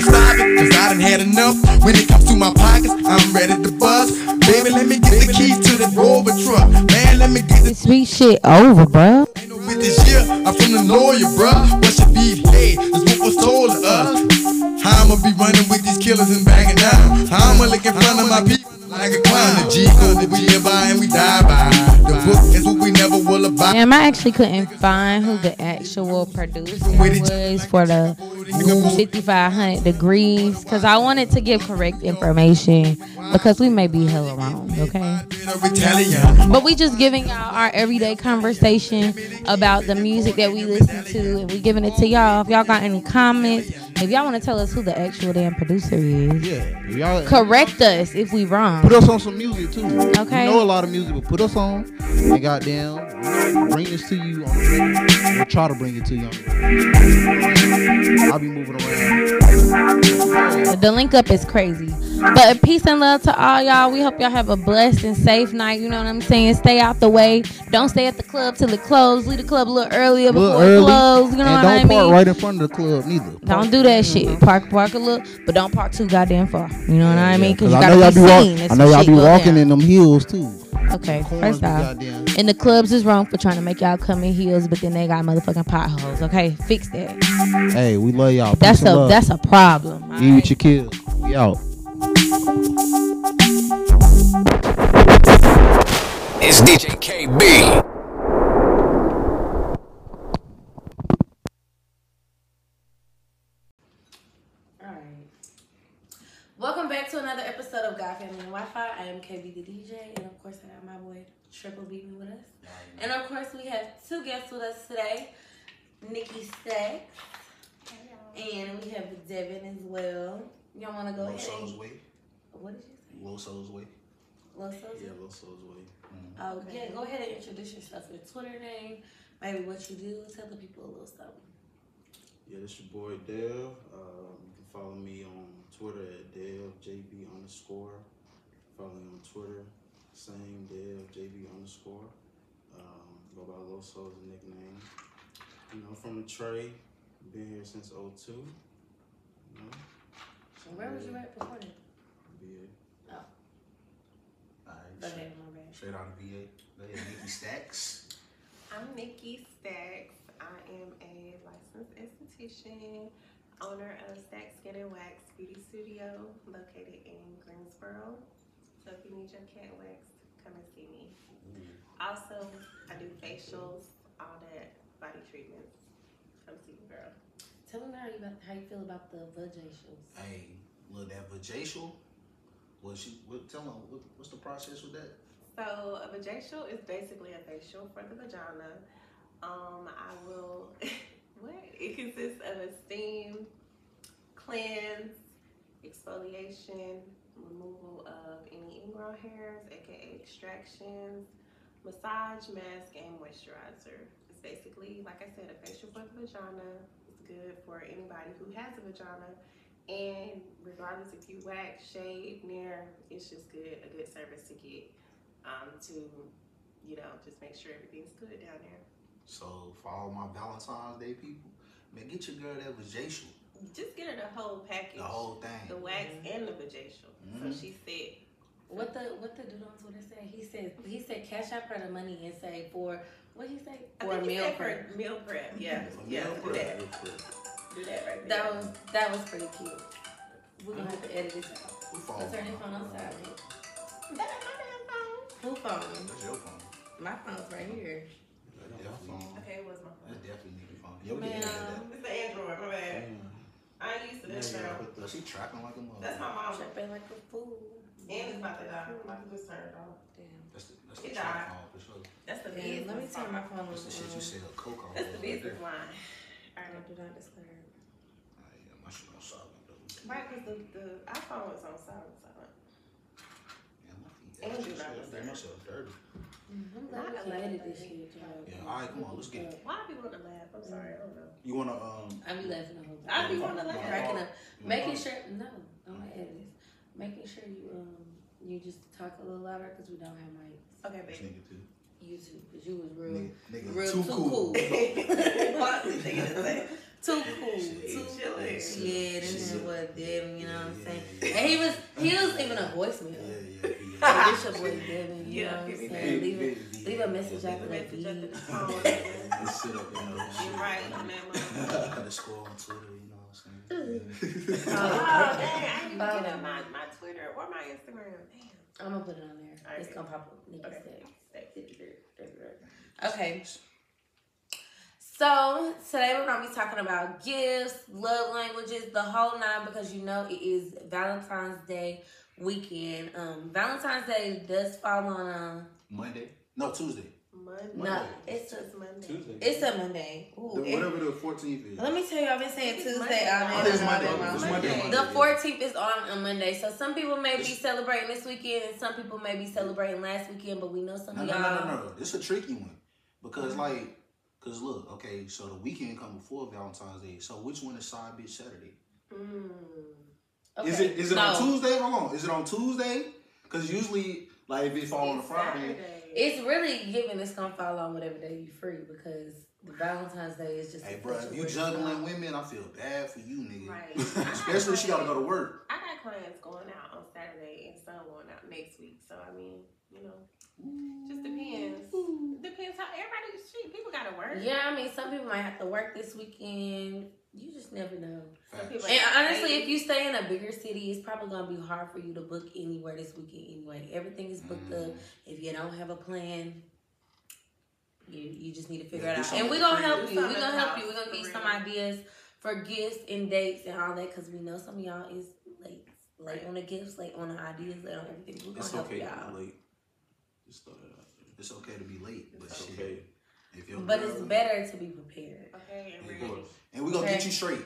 stop it, cause I done had enough. When it comes to my pockets, I'm ready to bust. Baby, let me get the keys to the Rover truck. Man, let me get the sweet shit over, bro. This year, I'm from the lawyer, bruh. What should be paid is what was told to us. How I'ma be running with these killers and banging down. How I'ma look in front of my people like a clown. The G code that we live by and we die by. The book is what we never will abide. Damn, I actually couldn't find who the actual producer was for the fifty-five hundred degrees, because I wanted to give correct information, because we may be hella wrong, okay? But we just giving y'all our everyday conversation about the music that we listen to, and we giving it to y'all. If y'all got any comments, if y'all want to tell us who the actual damn producer is, yeah, y'all correct us if we wrong. Put us on some music too. Okay, we know a lot of music, but put us on and goddamn bring this to you on the we'll try to bring it to you. I'll be moving around. The link up is crazy. But peace and love to all y'all. We hope y'all have a blessed and safe night. You know what I'm saying? Stay out the way. Don't stay at the club till it closes. Leave the club a little earlier before little early. It closes. You know and what I mean? Don't park right in front of the club neither. Park. Don't do that shit. Park, park a little, but don't park too goddamn far. You know what yeah, I mean? Because you gotta be seen. I know y'all be walking down in them heels too. Okay, first off, and the clubs is wrong for trying to make y'all come in heels, but then they got motherfucking potholes. Okay, fix that. Hey, we love y'all. That's a love. That's a problem. Eat right with your kids. We out. It's D J K B. Alright. Welcome back to another episode of God Family and Wi-Fi. I am K B the D J, and of course I have my boy Triple B with us. And of course we have two guests with us today, Nikki Stacks. Hello. And we have Devin as well. Y'all wanna go Low ahead? Soul's Way. What did you say? Low Soul's Way. Low Soul's Way? Yeah, Low Soul's Way. Mm-hmm. Okay, yeah, go ahead and introduce yourself, your Twitter name, maybe what you do, tell the people a little something. Yeah, this your boy Dev. Um, you can follow me on Twitter at DevJB underscore. Follow me on Twitter, same DevJB underscore. Um, go by Low Soul's nickname. You know, from the trade, been here since oh two. You know? And where was you at before that? V A. Oh. All right. Go ahead, my bad. Straight out of V A. Go ahead, Nikki Stacks. I'm Nikki Stacks. I am a licensed esthetician, owner of Stacks Skin and Wax Beauty Studio, located in Greensboro. So if you need your cat waxed, come and see me. Mm-hmm. Also, I do facials, all that body treatments. Come see me, girl. Tell them how you, about, how you feel about the vajacials. Hey, look, that vajacial, what she, what, tell them, what, what's the process with that? So, a vajacial is basically a facial for the vagina. Um, I will, what? It consists of a steam, cleanse, exfoliate. exfoliation, removal of any ingrown hairs, aka extractions, massage, mask, and moisturizer. It's basically, like I said, a facial for the vagina. It's good for anybody who has a vagina, and regardless if you wax, shave, mirror, it's just good, a good service to get um, to, you know, just make sure everything's good down there. So for all my Valentine's Day people, man, get your girl that vajacial. Just get her the whole package. The whole thing. The wax mm-hmm. and the vajacial. Mm-hmm. So she said. What the what the dude on Twitter said? He said he said cash out for the money and say for what he say for I think meal he said prep. For meal prep. Yeah, yeah. Meal do, prep. That. do that right there. That was that was pretty cute. We're gonna have to edit this out. Let's turn this phone on side. That's my damn phone. Who phone? That's your phone. My phone's right here. That's your phone. Okay, it was my phone. That's definitely your phone. Your man, it's the Android. My bad. Mm. I ain't used to this girl. Yeah, she trapping like a mother. That's my mom. Trapping like a fool. And it's about to die. My just turned off. Damn. That's the, that's the it died. Phone for sure. That's the business. Let me turn my phone on. That's the shit you sell coke on. That's the business line. All right, do not disturb. All right, yeah, my shit on silent though. Right, because the, the iPhone is on silent, silent. Yeah, my feet. And do not disturb. That shit was dirty. I'm not allowed this shit, y'all. Yeah, all right, come on, let's get it. Why do you want to laugh? I'm sorry, I don't know. You want to, um... I be laughing the whole time. I be want to laugh. Cracking up. Making sure... No, I'm going to edit this. Making sure you, um, you just talk a little louder because we don't have mics. Okay, baby. Nigga too. You too, because you was real... Nigga, nigga real too, too cool. cool. Too cool. She too chilling. Yeah, this is what Devin, you know what I'm saying? Yeah, yeah. And he was... He was even a voicemail. Yeah, yeah. So this your boy Devin, you yeah, know what I'm saying? Leave, leave, leave a message after that beat. Let's sit up and know shit. You right on that motherfucker. Score on Twitter, you know what I'm saying? Yeah. Oh, dang, I need to get on my, my Twitter or my Instagram. Damn. I'm going to put it on there. Right. It's going to pop up. Okay. Stay. Okay. So, today we're going to be talking about gifts, love languages, the whole nine, because you know it is Valentine's Day weekend. Um, Valentine's Day does fall on a... Monday? No, Tuesday. Monday. No, it's a Monday. Tuesday. It's a Monday. Ooh, the, whatever the fourteenth is. Let me tell you, I've been saying it's Tuesday. All day. It's Monday. It's Monday. The fourteenth is on a Monday. So some people may it's, be celebrating this weekend, and some people may be celebrating last weekend, but we know some no, of y'all... No, no, no, no. It's a tricky one. Because, mm-hmm. like... Because, look, okay, so the weekend come before Valentine's Day. So which one is side bitch Saturday? Mm. Okay. Is it is it no. on Tuesday? Hold on. Is it on Tuesday? Because usually, like, if it falls on a Friday. Saturday. It's really given it's going to fall on whatever day you free because the Valentine's Day is just... Hey, bro, if you juggling women, I feel bad for you, nigga. Right. Especially if she got to go to work. I got clients going out on Saturday and some going out next week. So, I mean, you know, Ooh. just depends. Ooh. Depends how everybody... Shit, people got to work. Yeah, I mean, some people might have to work this weekend. You just never know. People, and honestly, if you stay in a bigger city, it's probably going to be hard for you to book anywhere this weekend anyway. Everything is booked mm. up. If you don't have a plan, you, you just need to figure yeah, it out. And we're going to help you. We're going to help you. We're going to give you some ideas for gifts and dates and all that because we know some of y'all is late. Late on the gifts, late on the ideas, late on everything. We're going to help y'all. It's okay to be late. Just throw that out there. It's okay to be late, but it's okay. If you're but it's better to be prepared. Okay, and, and we're going to okay. get you straight.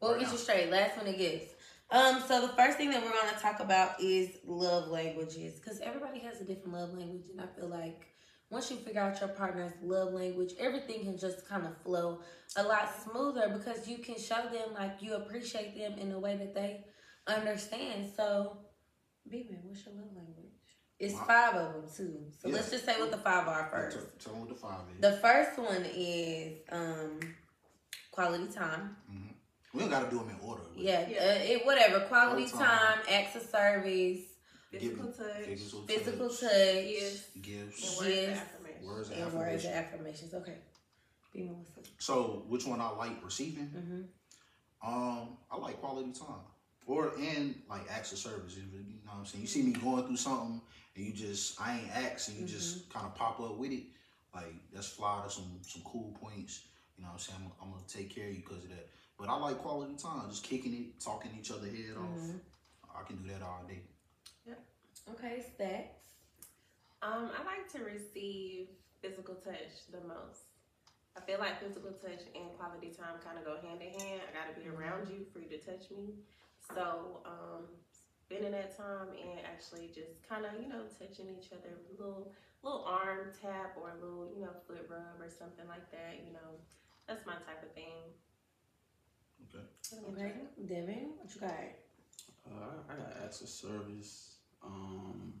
We'll right get now. you straight. Last one it gets. Um, so the first thing that we're going to talk about is love languages. Because everybody has a different love language. And I feel like once you figure out your partner's love language, everything can just kind of flow a lot smoother. Because you can show them, like, you appreciate them in a way that they understand. So, B-Man, what's your love language? It's wow. five of them, too. So yeah. let's just say what the five are first. Tell them what the five is. The first one is um, quality time. Mm-hmm. We don't got to do them in order. Yeah, yeah. Uh, it, whatever. Quality time. time, acts of service. Physical Give, touch. Physical, physical touch. touch. Gifts. Gifts. Gifts. Words and affirmations. And words and affirmations. Okay. So, which one I like receiving? Mm-hmm. Um, I like quality time. Or, and, like, acts of service. You know what I'm saying? You see me going through something, and you just, I ain't asked, and you mm-hmm. just kind of pop up with it. Like, that's fly, that's some, some cool points. You know what I'm saying? I'm, I'm going to take care of you because of that. But I like quality time. Just kicking it, talking each other head mm-hmm. off. I can do that all day. Yep. Okay, stats. Um, I like to receive physical touch the most. I feel like physical touch and quality time kind of go hand in hand. I got to be around you for you to touch me. So um spending that time and actually just kind of, you know, touching each other, little little arm tap or a little, you know, foot rub or something like that, you know, that's my type of thing. Okay. Okay. Devin, what you got? Uh, I got acts of service. Um,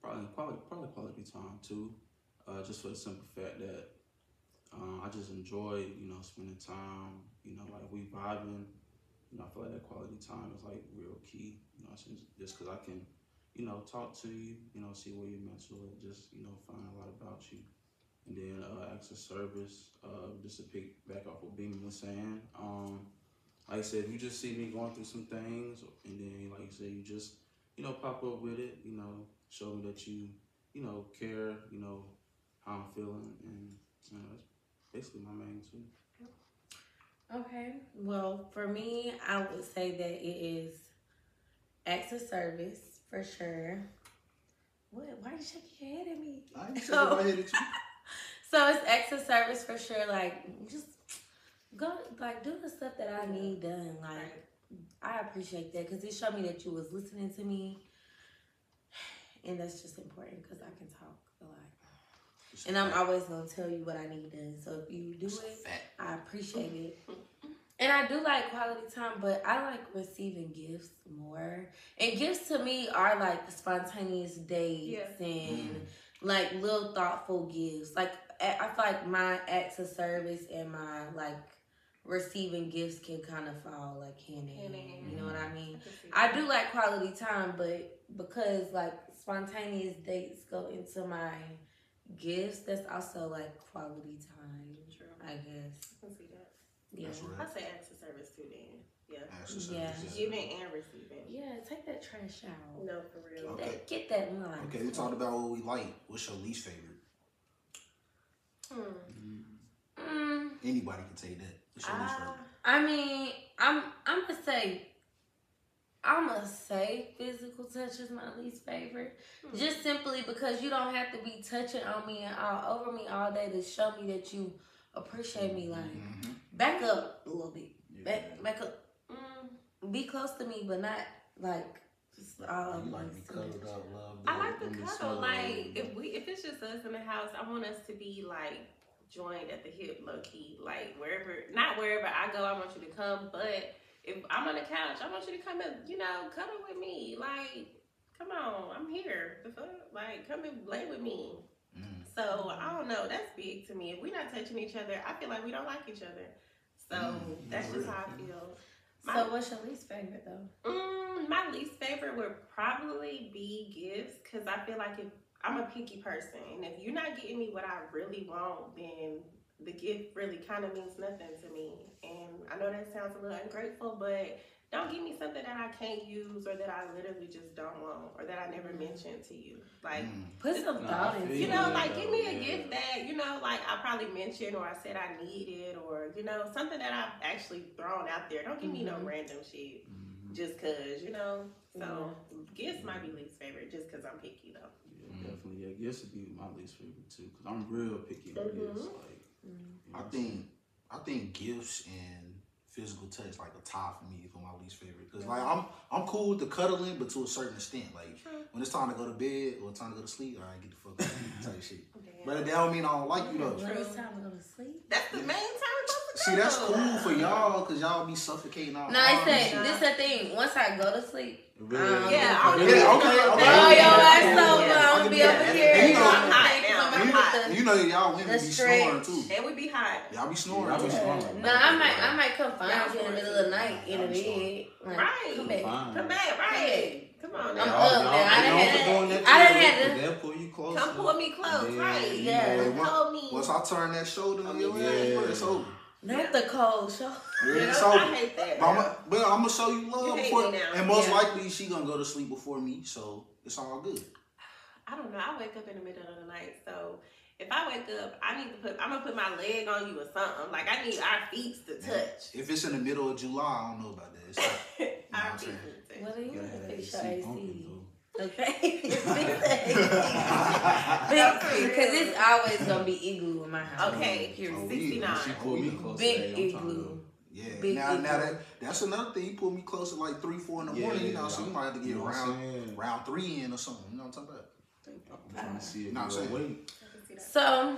probably probably probably quality time too. Uh, just for the simple fact that uh, I just enjoy, you know, spending time. You know, like we vibing. You know, I feel like that quality time is like real key. You know, just because I can, you know, talk to you. You know, see where you're mental and just, you know, find a lot about you. And then uh, acts of service, uh, just to pick back off what Beeman was saying. Um, like I said, if you just see me going through some things, and then like you said, you just, you know, pop up with it, you know, show me that you, you know, care, you know, how I'm feeling, and you know, that's basically my main two. Okay, well, for me, I would say that it is acts of service for sure. What? Why are you shaking your head at me? I ain't shaking my head at you. So it's extra service for sure. Like, just go, like, do the stuff that I need done. Like, I appreciate that because it showed me that you was listening to me, and that's just important because I can talk a lot, and I'm always gonna tell you what I need done. So if you do it, I appreciate it. And I do like quality time, but I like receiving gifts more. And gifts to me are like spontaneous dates, yeah, and mm-hmm, like little thoughtful gifts. Like, I feel like my acts of service and my, like, receiving gifts can kind of fall, like, hand in hand. Mm-hmm. You know what I mean? I, I do like quality time, but because, like, spontaneous dates go into my gifts, that's also, like, quality time, true, I guess. I can see that. Yeah. Right. I say acts of service, too, then. Yeah. Yeah. Giving and receiving. Yeah, take that trash out. No, for real. Okay. That, get that line. Okay, we talked about what we like. What's your least favorite? Mm. Mm. Anybody can say that. What's your uh, least favorite? I mean, I'm I'm gonna say I'm gonna say physical touch is my least favorite, mm, just simply because you don't have to be touching on me and all over me all day to show me that you appreciate me. Like, mm-hmm, back up a little bit, yeah, back back up, mm, be close to me, but not like. Just, um, like cuddled up, love, I like the cuddle. Like, if we, if it's just us in the house, I want us to be like joined at the hip, low key. Like wherever, not wherever I go, I want you to come. But if I'm on the couch, I want you to come and, you know, cuddle with me. Like, come on, I'm here. The fuck, like, come and lay with me. Mm. So I don't know. That's big to me. If we're not touching each other, I feel like we don't like each other. So mm, that's just how I feel. My, so what's your least favorite though? Mm, my least favorite would probably be gifts, because I feel like if I'm a picky person, and if you're not getting me what I really want, then the gift really kind of means nothing to me. And I know that sounds a little ungrateful, but don't give me something that I can't use or that I literally just don't want or that I never mentioned to you. Like, put some thought into it. You know, like, give me a gift that, you know, like I probably mentioned or I said I needed, or, you know, something that I've actually thrown out there. Don't give me no random shit just because, you know. So gifts might be least favorite just because I'm picky, though. Yeah, definitely. Yeah, gifts would be my least favorite, too, because I'm real picky on gifts. Like, I think, I think gifts and physical touch, like a tie for me, for my least favorite. Cause like I'm, I'm cool with the cuddling, but to a certain extent. Like when it's time to go to bed or time to go to sleep, all right, get the fuck out of type shit. Damn. But that don't mean I don't like you though. When it's time to go to sleep, that's the yeah. main time. To See, that's cool for y'all, cause y'all be suffocating all. No, I said this the thing. Once I go to sleep, really? um, yeah, I'll yeah, okay, okay. Oh, y'all so I'm gonna be over here. You, you know y'all women be snoring too. And we be hot. Y'all be snoring. Yeah, I be snoring. No, I might I might come find y'all you in the middle of the night in the bed. Like, right. Come back. Come back, right. Come on. I'm up now. I done had I done had to. They'll pull you close. Come pull me close, then, right. Yeah. You know, once, once I turn that shoulder on your head, it's over. Not the cold shoulder. Yeah, so, I hate that. But I'm, but I'm gonna show you love you before, and most yeah. likely she gonna go to sleep before me, so it's all good. I don't know. I wake up in the middle of the night, so if I wake up, I need to put. I'm gonna put my leg on you or something. Like I need our feet to touch. If it's in the middle of July, I don't know about that. It's like, our know feet. What are you gonna fix your A C? Okay, fix it. Because it's always gonna be igloo in my house. Okay, here's oh, sixty-nine. She pulled me close. Big igloo. Yeah, big now, now that, that's another thing. You put me close at like three, four in the yeah, morning, you know, yeah, so you might have to get round round three in or something. You know what I'm talking about? I'm trying to see it. Not so wait. So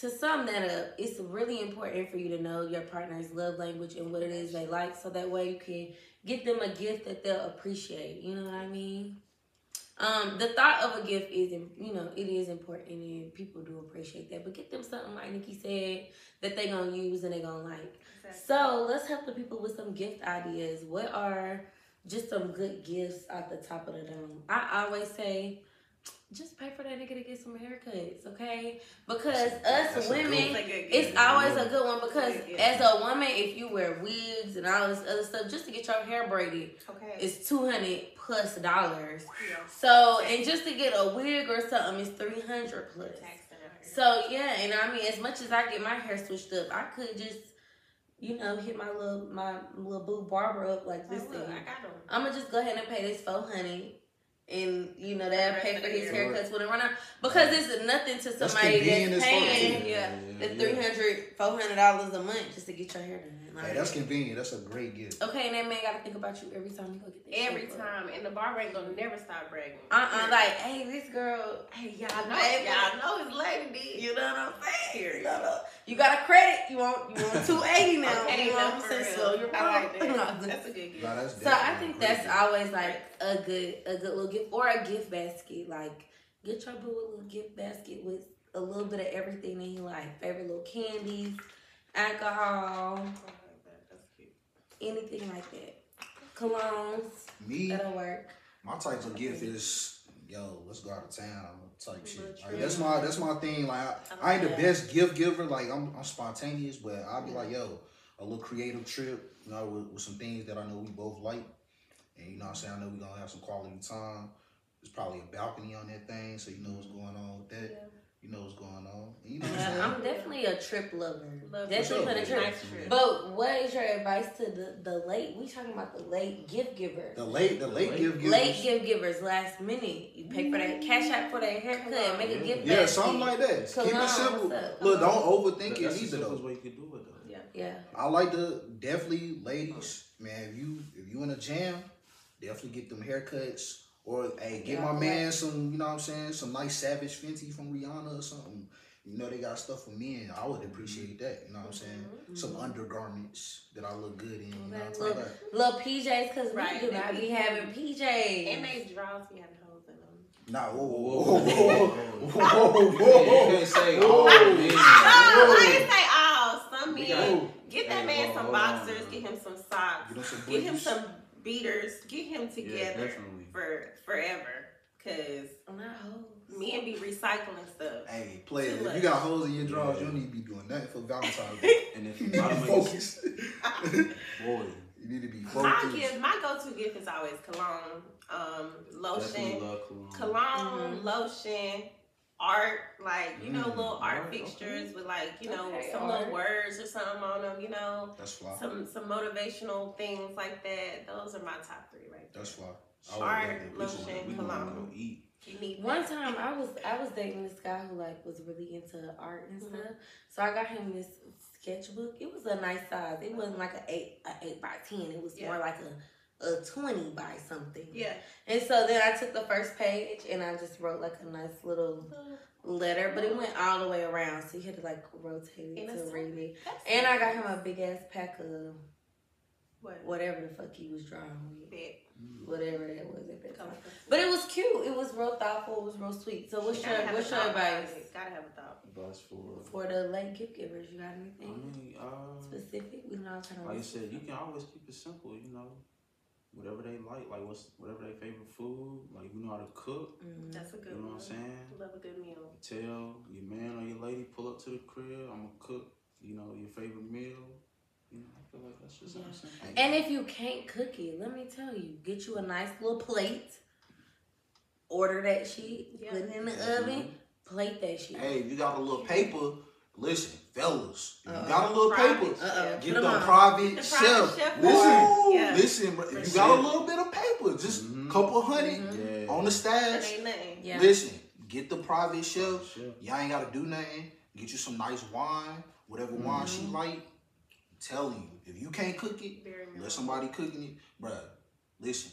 to sum that up, it's really important for you to know your partner's love language and what it is they like, so that way you can get them a gift that they'll appreciate. You know what I mean? Um, the thought of a gift is, you know, it is important and people do appreciate that. But get them something, like Nikki said, that they're going to use and they're going to like. Exactly. So let's help the people with some gift ideas. What are just some good gifts at the top of the dome? I always say, just pay for that nigga to get some haircuts, okay? Because us That's women, it's always a good one. Because as a woman, if you wear wigs and all this other stuff, just to get your hair braided, okay, it's two hundred plus dollars. Yeah. So, and just to get a wig or something is three hundred plus. So yeah, and I mean, as much as I get my hair switched up, I could just, you know, hit my little my little boo barber up like this thing. I'm gonna just go ahead and pay this four hundred. And you know they'll pay for his haircuts when it run out, because it's nothing to somebody that's, that's paying yeah, yeah, the three hundred dollars, four hundred dollars a month just to get your hair done. Like, hey, that's convenient. That's a great gift. Okay, and that man got to think about you every time you go get that. Every time, up. And the barber ain't gonna never stop bragging. Uh uh, like, hey, this girl, hey, y'all know, y'all know his lady. You know what I'm saying? You got a credit. You want, you want two eighty now. Okay, you know what I'm saying? So you're right. Like that. That's a good gift. No, that's so I think that's gift. Always like a good, a good little gift. Or a gift basket, like get your boo a little gift basket with a little bit of everything that he like, favorite little candies, alcohol, anything like that, colognes. Me, that'll work. My type of gift is yo, let's go out of town type shit. Like, that's my that's my thing. Like I, I ain't the best gift giver. Like I'm, I'm spontaneous, but I'll be like yo, a little creative trip, you know, with, with some things that I know we both like. And you know what I'm saying? I know we're going to have some quality time. There's probably a balcony on that thing, so you know what's going on with that. Yeah. You know what's going on. And you know what I'm, uh, I'm definitely a trip lover. Love definitely for the trip. trip. But what is your advice to the, the late? We talking about the late gift givers. The late, the late, late gift givers. Late gift givers, last minute. You pay for that, cash out for that haircut, on, make yeah. a gift Yeah, basket. Something like that. Keep it simple. Look, don't overthink it either, though. That's way you can do it, though. Yeah. yeah. I like to, definitely, ladies, man, if you, if you in a jam, definitely get them haircuts, or hey, get yeah, my man right. some, you know what I'm saying, some nice Savage Fenty from Rihanna or something. You know they got stuff for men. I would appreciate that. You know what I'm saying? Mm-hmm. Some undergarments that I look good in. You know what I'm talking about? Little P Js, cause right, we do not be having P Js. And they draws me out of holes in them. Nah, whoa, whoa, whoa, whoa, whoa, whoa, whoa. You can't say all. I didn't say all. Some men. Get that man some boxers. Get him some socks. Get him some. Beaters, get him together yeah, for forever, cause men be recycling stuff. Hey, player, if you got holes in your drawers, yeah. you don't need to be doing nothing for Valentine's Day. And if you need to focus, boy, you need to be focused. My gift, my go-to gift is always cologne, um, lotion, cologne, cologne mm-hmm. lotion, art, like you know, mm, little art right, fixtures okay. with like you know okay, some art. little words or something on them, you know, that's fly. Some some motivational things like that. Those are my top three right there. That's fly. Art, lotion, cologne. One time I was I was dating this guy who like was really into art and mm-hmm. stuff, so I got him this sketchbook. It was a nice size. It wasn't like an eight a eight by ten. It was yeah. more like a a twenty by something. Yeah. And so then I took the first page and I just wrote like a nice little letter, but it went all the way around, so you had to like rotate it to read it. And I got him a big ass pack of what? whatever the fuck he was drawing with. Bet. Whatever that was at that time. But it was cute. It was real thoughtful. It was real sweet. So what's you your what's your advice? Gotta have a thought. Advice for for the late gift givers. You got anything I mean, uh, specific? We know kind of like you said, you can always keep it simple, you know. Whatever they like, like what's whatever their favorite food, like you know how to cook. Mm, that's a good. You know what I'm saying? Love a good meal. Tell your man or your lady, pull up to the crib. I'm gonna cook. You know your favorite meal. You know, I feel like that's just. Yeah. What I'm saying. And if you can't cook it, let me tell you, get you a nice little plate. Order that shit. Yeah. Put it in the mm-hmm. oven. Plate that shit. Hey, you got a little paper. Listen, fellas, if you uh, got a little private, paper, uh, get them on. private, the private chef. chef. Listen, yeah. listen, if you got a little bit of paper, just a mm-hmm. couple hundred mm-hmm. on the stash. Yeah. Listen, get the private chef. Sure. Y'all ain't got to do nothing. Get you some nice wine, whatever mm-hmm. wine she like. I'm telling you, If you can't cook it, let somebody cooking it, bruh. Listen,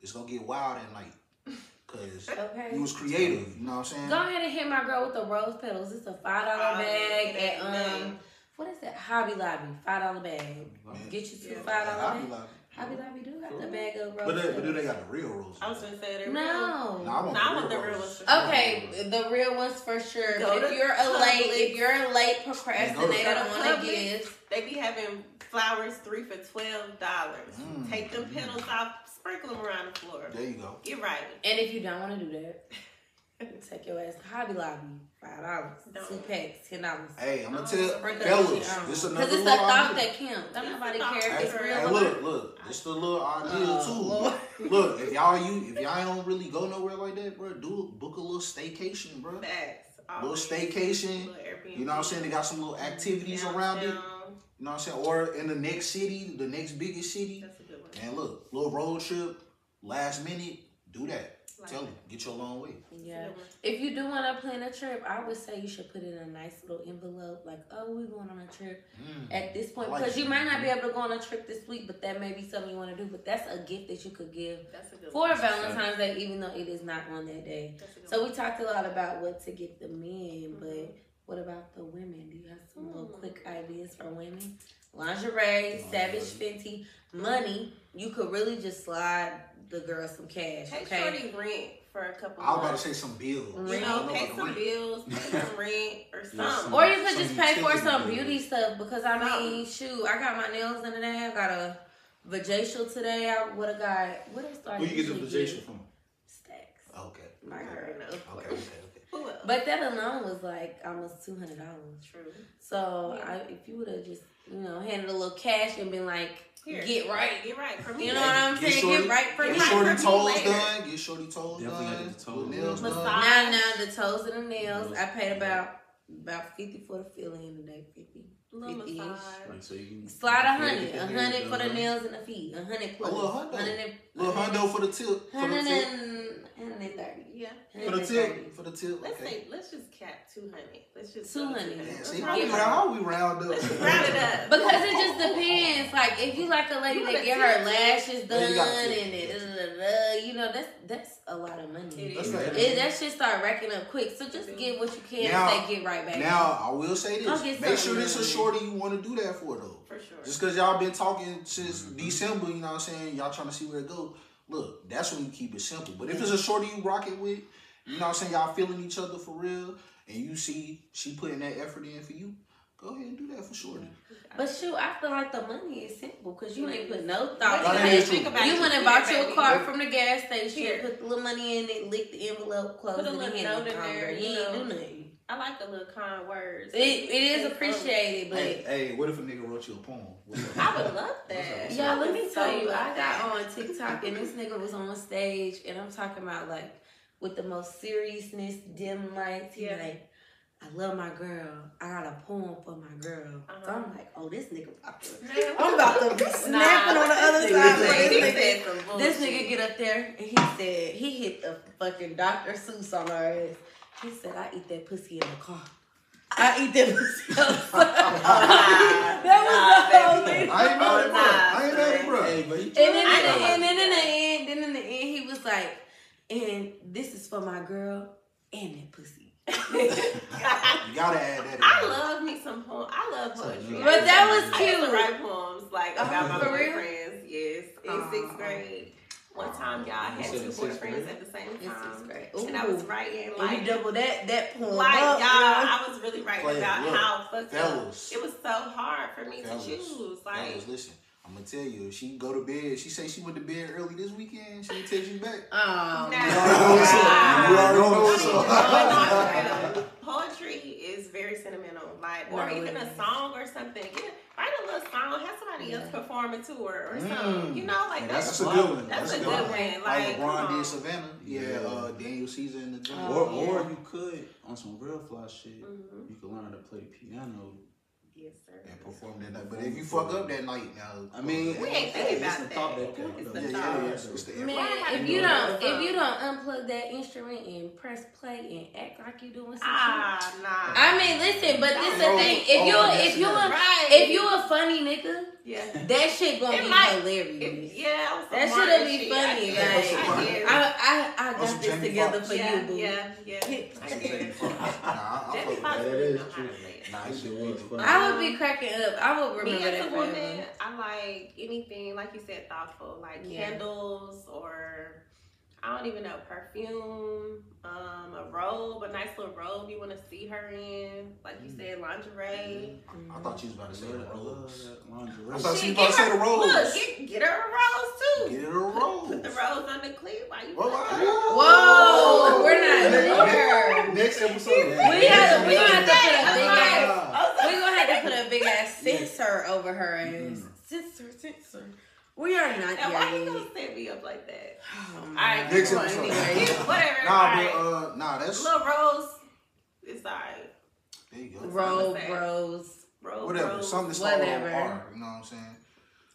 it's gonna get wild and light. Cause okay. you was creative, you know what I'm saying? Go ahead and hit my girl with the rose petals. It's a five dollar bag at um what is that? Hobby Lobby, five dollar bag. Man. Get you two yeah. five dollar Hobby Lobby. Hobby Lobby do got the bag of roses. But, they, but do they got the real roses? I was gonna say they're no. real. No, I want, no, I want the real ones. Okay, the real ones for sure. Go if you're a late, if you're a late procrastinator, don't want to give. They be having flowers three for twelve dollars. Mm. Take them petals mm. off, sprinkle them around the floor. There you go. Get right. And if you don't want to do that, take your ass to Hobby Lobby. Five dollars, two packs, ten dollars. Hey, I'm gonna tell fellas, this another because it's a thought that counts. Don't nobody care if it's real. Hey, look, look, it's the little idea too. Look, if y'all you if y'all don't really go nowhere like that, bro, do book a little staycation, bro. Little staycation. You know what I'm saying? They got some little activities around it. You know what I'm saying? Or in the next city, the next biggest city. That's a good one. And look, little road trip, last minute, do that. Like, tell me, get your long way. Yeah. If you do want to plan a trip, I would say you should put in a nice little envelope. Like, oh, we're going on a trip mm. at this point. Because like you might not be able to go on a trip this week, but that may be something you want to do. But that's a gift that you could give that's a good for one. Valentine's Day, even though it is not on that day. So we talked a lot about what to get the men, mm-hmm. but what about the women? Do you have some mm. little quick ideas for women? Lingerie, oh, Savage Fenty, money. You could really just slide the girl some cash. Pay okay? shorty rent for a couple of I was about to say some bills. You know, pay some rent. bills, pay some rent or something. Yeah, some, or you could just pay for some beauty, beauty stuff because I mean, shoot, I got my nails done today. I got a vajacial today. I would have got, what else do I Where you get the vajacial from? Stacks. Okay. My girl, okay. no, of course. Okay, okay. But that alone was like almost two hundred dollars. True. So yeah. I, if you would have just you know handed a little cash and been like, Here, get right, get right for me. You know what I'm get saying? Shorty, get right for get me. Get shorty toes done. Get shorty toes done. Toe nails done. Nah, nah, the toes and the nails. I paid about about fifty for the filling today. Fifty. fifty-ish. Right, so you slide a hundred, a hundred for the nails and the feet, a hundred plus, a little hundo, little hundo for the tip, hundred and thirty, yeah, for the tip, for the tip. Let's say, let's just cap two hundred. Let's just two hundred. See how we round up? Round it up because it just depends. Like if you like a lady that get her lashes done and it, you know that's that's a lot of money. That shit start racking up quick. So just get what you can and say get right back. Now I will say this: make sure this is. Shorty you want to do that for though. For sure. Just because y'all been talking since mm-hmm. December, you know what I'm saying? Y'all trying to see where it go. Look, that's when you keep it simple. But if it's a shorty you rock it with, you know what I'm saying? Y'all feeling each other for real and you see she putting that effort in for you, go ahead and do that for shorty. But shoot, I feel like the money is simple because you ain't put no thought no, in it. You went and bought your car from the gas station, Here. put the little money in it, lick the envelope, close it in the hand. You ain't do nothing. I like the little kind words. It, it is appreciated, but... Hey, hey, what if a nigga wrote you a poem? I would love that. Y'all, let me tell you, I got on TikTok and this nigga was on stage and I'm talking about like, with the most seriousness, dim lights, he yeah. like, I love my girl. I got a poem for my girl. Uh-huh. So I'm like, oh, this nigga about to... Man, I'm about to be snapping nah, on the other side. Like, this, nigga, this nigga get up there and he said, he hit the fucking Doctor Seuss on her ass. He said, I eat that pussy in the car. I eat that pussy in the car. That was the whole thing. I ain't mad at bro. I ain't mad at bro. And then in the end, then in the end, he was like, and this is for my girl and that pussy. You gotta add that in. I love me some poems. I love poetry. But that was cute. I used to write poems like about my boyfriends. Yes. In sixth grade. One time, y'all had two boyfriends at the same time, and I was writing like double that that point. Like y'all, I was really writing Play about it. how fucked Fellas. up it was so hard for me Fellas. to choose. Like, Fellas, listen, I'm gonna tell you, if she go to bed. She say she went to bed early this weekend. She ain't text you back. Oh, no, no, no, poetry is very sentimental, like or even a song or something. Get Write a little song, have somebody yeah. else perform it to her or something. Mm. You know, like yeah, that's, that's a good one. That's, that's a good one. one. Like LeBron did Savannah, yeah, yeah. Uh, Daniel Caesar in the gym. Oh, or, yeah. or you could, on some real fly shit, mm-hmm. you could learn how to play piano. Yes, sir. And perform that night. But if you fuck up that night now, I mean, we ain't thinking about that. Thought that it's the thought. Yeah, yeah, yeah. Man, if you don't, if you don't unplug that instrument and press play and act like you doing something, ah, nah. I mean, listen, but this is the thing. If you, if you, if you a funny nigga. Yeah. That shit gonna it be might, hilarious. It, yeah, that shit'll be funny. I, like, I, I, I, I got this Jamie together Fox. for yeah, you, boo. Yeah, yeah. I would be cracking up. I would remember Me that. Woman, I like anything, like you said, thoughtful, like yeah. candles or I don't even know, perfume, um, a robe, a nice little robe you want to see her in. Like you mm. said, lingerie. Mm. I thought you was about to say the robes. Lingerie. I thought she, she was about to say the robes. Look, get, get her a rose, too. Get her a rose. Put the rose on the cleat while you Whoa, Whoa. we're not there. Next episode. We're going to have to put a big-ass censor over her. And censor, censor. We are not and here. Why you gonna set me up like that? Oh, all right, next episode. Anyway. Whatever. Nah, but right. uh, nah, that's little rose. It's alright. There you go. Roll, rose, rose, whatever. Rose. Something to start with R. You know what I'm saying?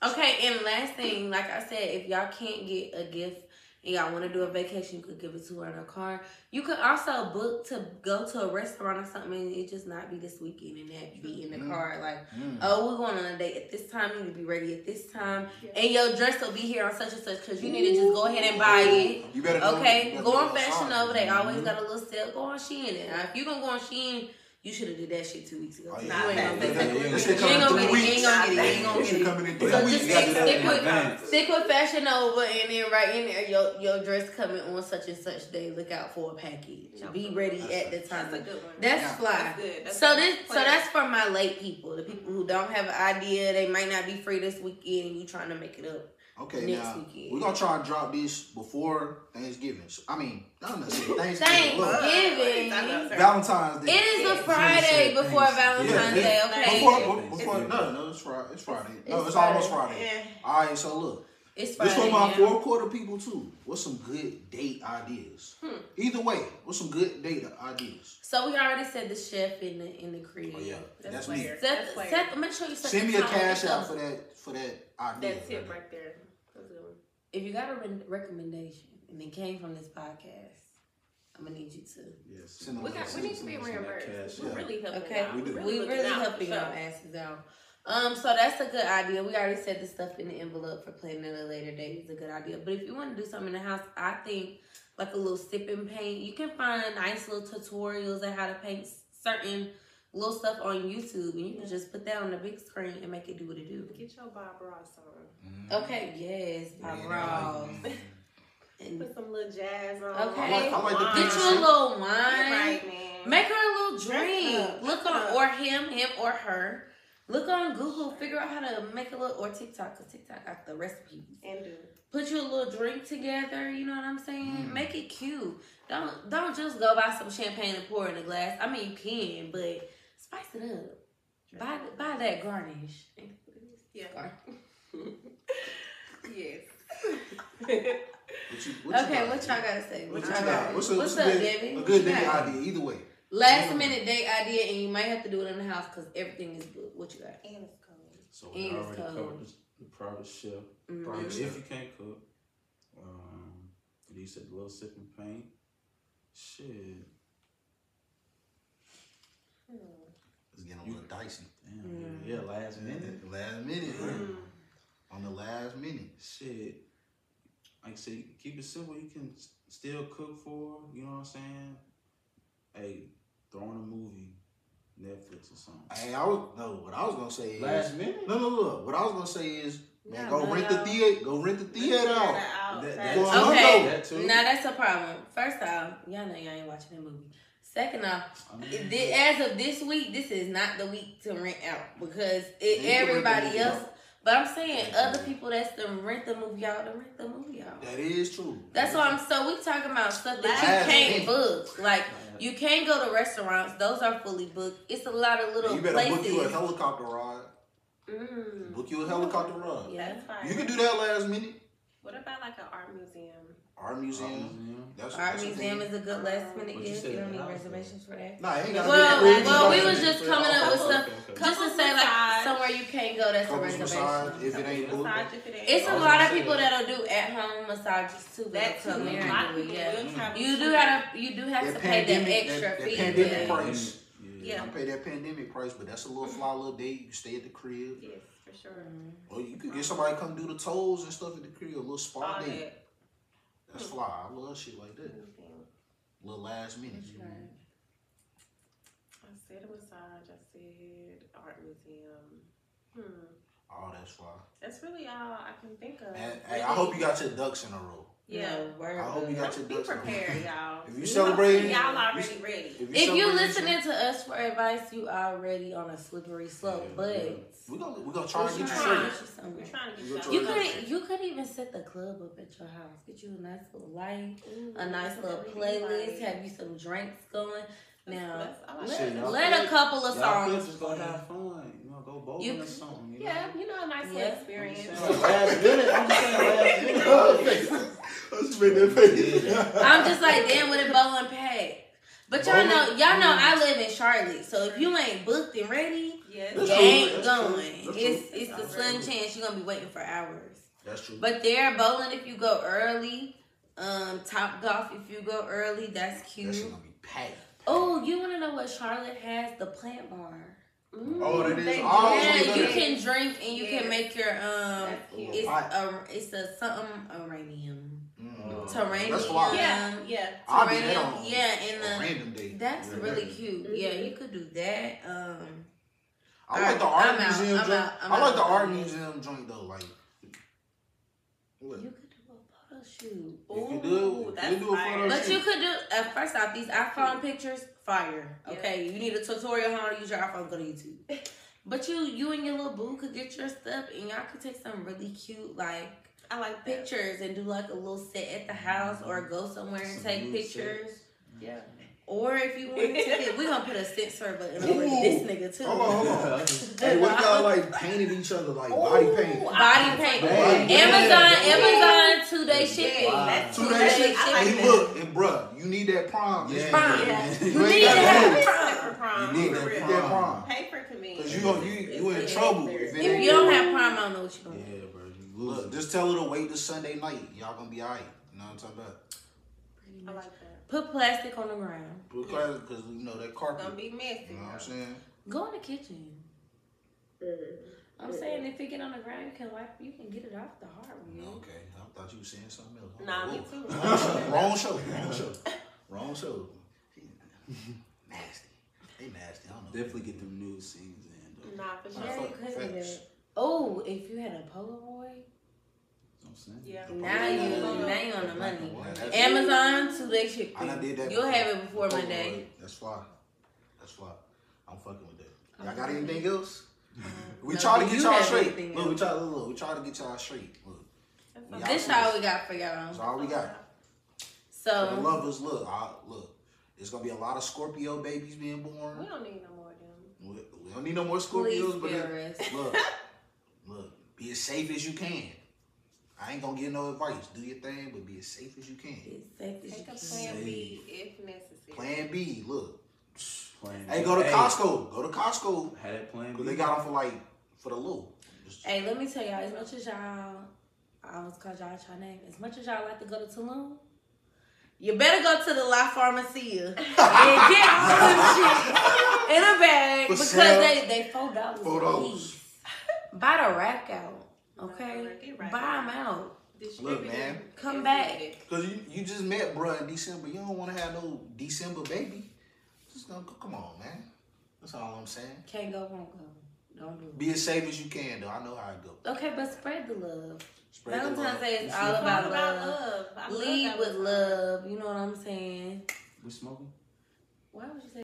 Okay, and last thing, like I said, if y'all can't get a gift and y'all want to do a vacation, you could give it to her in a car. You could also book to go to a restaurant or something, and it just not be this weekend and that be in the mm. car. Like, mm. oh, we're going on a date at this time. You need to be ready at this time. Yeah. And your dress will be here on such and such because you Ooh. need to just go ahead and buy it. You better Okay, go, you better go on Fashion Nova. They always mm-hmm. got a little sale. Go on Shein. Now, if you're going to go on Shein, you should have did that shit two weeks ago. Oh, yeah. You ain't gonna get it. You ain't gonna get it. You ain't gonna get it. You ain't gonna get it. So just stick, stick, with, stick with Fashion Nova, and then right in there, your your dress coming on such and such day. Look out for a package. Be ready at the time. That's a good one. That's fly. So this, so that's for my late people, the people who don't have an idea. They might not be free this weekend, and you trying to make it up. Okay, Next now weekend. We're gonna try and drop this before Thanksgiving. So, I mean, not necessarily Thanksgiving. Thanksgiving. Valentine's Day. It is a Friday before Valentine's yeah, Day. Okay. Before, before, before it's no, no, it's Friday. It's Friday. No, it's, it's Friday. almost Friday. Yeah. All right, so look, it's Friday. This for my yeah. fourth quarter people too. What's some good date ideas? Hmm. Either way, what's some good date ideas? So we already said the chef in the in the crib. Oh yeah, that's, that's me. Seth, that's Seth, Seth, I'm gonna show you something. Send me a cash out for that for that idea. That tip right there. If you got a re- recommendation and it came from this podcast, I'm gonna need you to. Yes. We, got, we need to be reimbursed. We're yeah. really helping okay. out. We're really, we really helping y'all asses out. Um, so that's a good idea. We already said the stuff in the envelope for planning at a later date is a good idea. But if you want to do something in the house, I think like a little sip and paint. You can find nice little tutorials on how to paint certain little stuff on YouTube, and you can just put that on the big screen and make it do what it do. Get your Bob Ross on. Mm. Okay, yes, Bob yeah. Ross. And put some little jazz on. Okay, I like, I like get you a little wine. Right, man. Make her a little drink. Look on, or him, him or her. Look on Google, figure out how to make a little, or TikTok, because TikTok got the recipes. And do Put you a little drink together, you know what I'm saying? Mm. Make it cute. Don't don't just go buy some champagne and pour it in a glass. I mean, you can, but spice it up. Buy, buy that garnish. Yeah. yes. What you, what okay, you what y'all gotta say? What, what y'all got? What's, What's up, Debbie? A good date idea, either way. Last yeah. minute date idea, and you might have to do it in the house because everything is good. What you got? And it's cold. So we and already cold. covered the private chef. Mm-hmm. If you can't cook, um, you said a little sip and paint. Shit. It's getting a little dicey. Damn, mm. yeah, last minute. Last minute, mm. on the last minute. Shit. Like I said, keep it simple. You can still cook for, you know what I'm saying? Hey, throw in a movie, Netflix or something. Hey, I was, no, what I was going to say is. Last minute? No, no, look. What I was going to say is, man, no, go no. rent the theater. Go rent the theater out. out. That, that, okay, that too. Now that's a problem. First off, y'all know y'all ain't watching that movie. Second off, I mean, this, as of this week, this is not the week to rent out because it, everybody else. Out. But I'm saying yeah. other people that's to rent the movie out, to rent the movie out. That is true. That's why I'm so we talking about stuff that you can't book. Like you can't go to restaurants; those are fully booked. It's a lot of little. You better places. book you a helicopter ride. Mm. Book you a helicopter ride. Yeah, that's fine. You can do that last minute. What about like an art museum? Art museum. Art museum, that's, art that's museum is a good last minute gift. You, you don't need reservations for that. Nah, ain't got well, well, well, we was just coming up with stuff just to say like somewhere you can't go that's a reservation. If it ain't booked, it's a lot of people that'll do at home massages too. That's a lot of people. You do have you do have to pay that extra fee. Pandemic price. Yeah, I pay that pandemic price, but that's a little fly little date. You stay at the crib. for sure. Or you could get somebody to come do the toes and stuff in the crib, a little spa day. That. That's fly. I love shit like that. A little last minute. Right. I said a massage. I said art museum. Hmm. Oh, that's fly. That's really all I can think of. And, hey, I hope you got your ducks in a row. Yeah, word. I hope you got your ducks in a row. Be prepared, y'all. If you celebrating, y'all already ready. If you're listening to us for advice, you already on a slippery slope. Yeah, but yeah. we're gonna we're gonna try to get you straight. We're trying to get you. You could you could even set the club up at your house. Get you a nice little light, Ooh, a nice little playlist. Have you some drinks going. Now that's, that's, let, let a couple of songs. Just go have fun. Go bowling or something. You yeah, know? You know, a nice yeah. little experience. Last minute, I'm just saying last minute. I'm just making that face. I'm just like, damn, with a bowling pad. But y'all know, y'all yeah. know I live in Charlotte, so if you ain't booked and ready, yes. you ain't going. True. True. It's it's That's the slim ready. Chance you're gonna be waiting for hours. That's true. But they're bowling if you go early. Um, Top Golf if you go early. That's cute. That's gonna be packed. Oh, you wanna know what Charlotte has? The plant bar. Mm, oh, that is all. Yeah, you can drink and you yeah. can make your um. It's a it's a something uranium. Mm. Terranium. That's fly. Yeah, yeah. Terranium. Yeah, and the random day. That's yeah, really yeah. cute. Yeah, you could do that. Um, I like the art I'm museum out, joint. Out, I like out. the art museum joint though. Like, look. You could do a photo shoot. Ooh, you do it. That's you do a photo but shoot. you could do. Uh, first off, these iPhone pictures. Fire. Okay, yeah. You need a tutorial on how to use your iPhone, go to YouTube. But you you and your little boo could get your stuff and y'all could take some really cute, like, I like pictures and do like a little set at the house or go somewhere and some take pictures. Sets. Yeah. Or if you want to get, we're gonna put a censor button over this nigga too. Hold on, hold on. Hey, what y'all like painted each other like Ooh, body paint? Body paint. Body Amazon, paint. Amazon two day shipping. Wow. Two, two day, day shipping. Like hey, that. look, and bruh, you need that prom. Yeah. Prom. Yeah. You, you need that prom. prom. You need that prom. that prom. Pay for convenience. Cause you you you in trouble if, if you don't have prom. I don't know what you gonna do. Yeah, bro. Look, just tell her to wait till Sunday night. Y'all gonna be alright. You know what I'm talking about? I like that. Put plastic on the ground. Put plastic because you know that carpet. Don't be messy. You know what I'm saying? Go in the kitchen. I'm saying if it get on the ground, you can wipe. You can get it off the hardwood. Okay, I thought you were saying something else. Nah, me too. Wrong show. Wrong show. Wrong show. Nasty. They nasty. I don't know. Definitely get them new scenes in. Nah, for sure. Oh, if you had a Polaroid. Yeah. Now you, now you on the money. Amazon two day shipping. You'll have it before Monday. That's fly. That's fly. I'm fucking with that. Y'all got anything else? We try to get y'all straight. Look, we try. Look, we try to get y'all straight. Look, this all we got for y'all. That's all we got. So for the lovers, look, I, look. There's gonna be a lot of Scorpio babies being born. We don't need no more of them. We, we don't need no more Scorpios. But then, look, look, be as safe as you can. I ain't gonna give no advice. Do your thing, but be as safe as you can. Take a plan safe. B if necessary. Plan B, look. Plan hey, B. go to Costco. Go to Costco. Had it plan B. They got them for like for the low. Just hey, let me tell y'all. As much as y'all, I almost called y'all y'all name. As much as y'all like to go to Tulum, you better go to the La Farmacia and get some shit in a bag for because sale. they they four dollars a piece. Buy the rack out. Okay, no, right buy them out. Look, man, come it's back. Because you, you just met, bruh, in December. You don't want to have no December baby. Just gonna go, come on, man. That's all I'm saying. Can't go, won't go. Don't do it. Be as safe as you can, though. I know how it goes. Okay, but spread the love. Spread Valentine's the love. Day is all about, about love. love. Lead love with love. love. You know what I'm saying? We smoking? Why would you say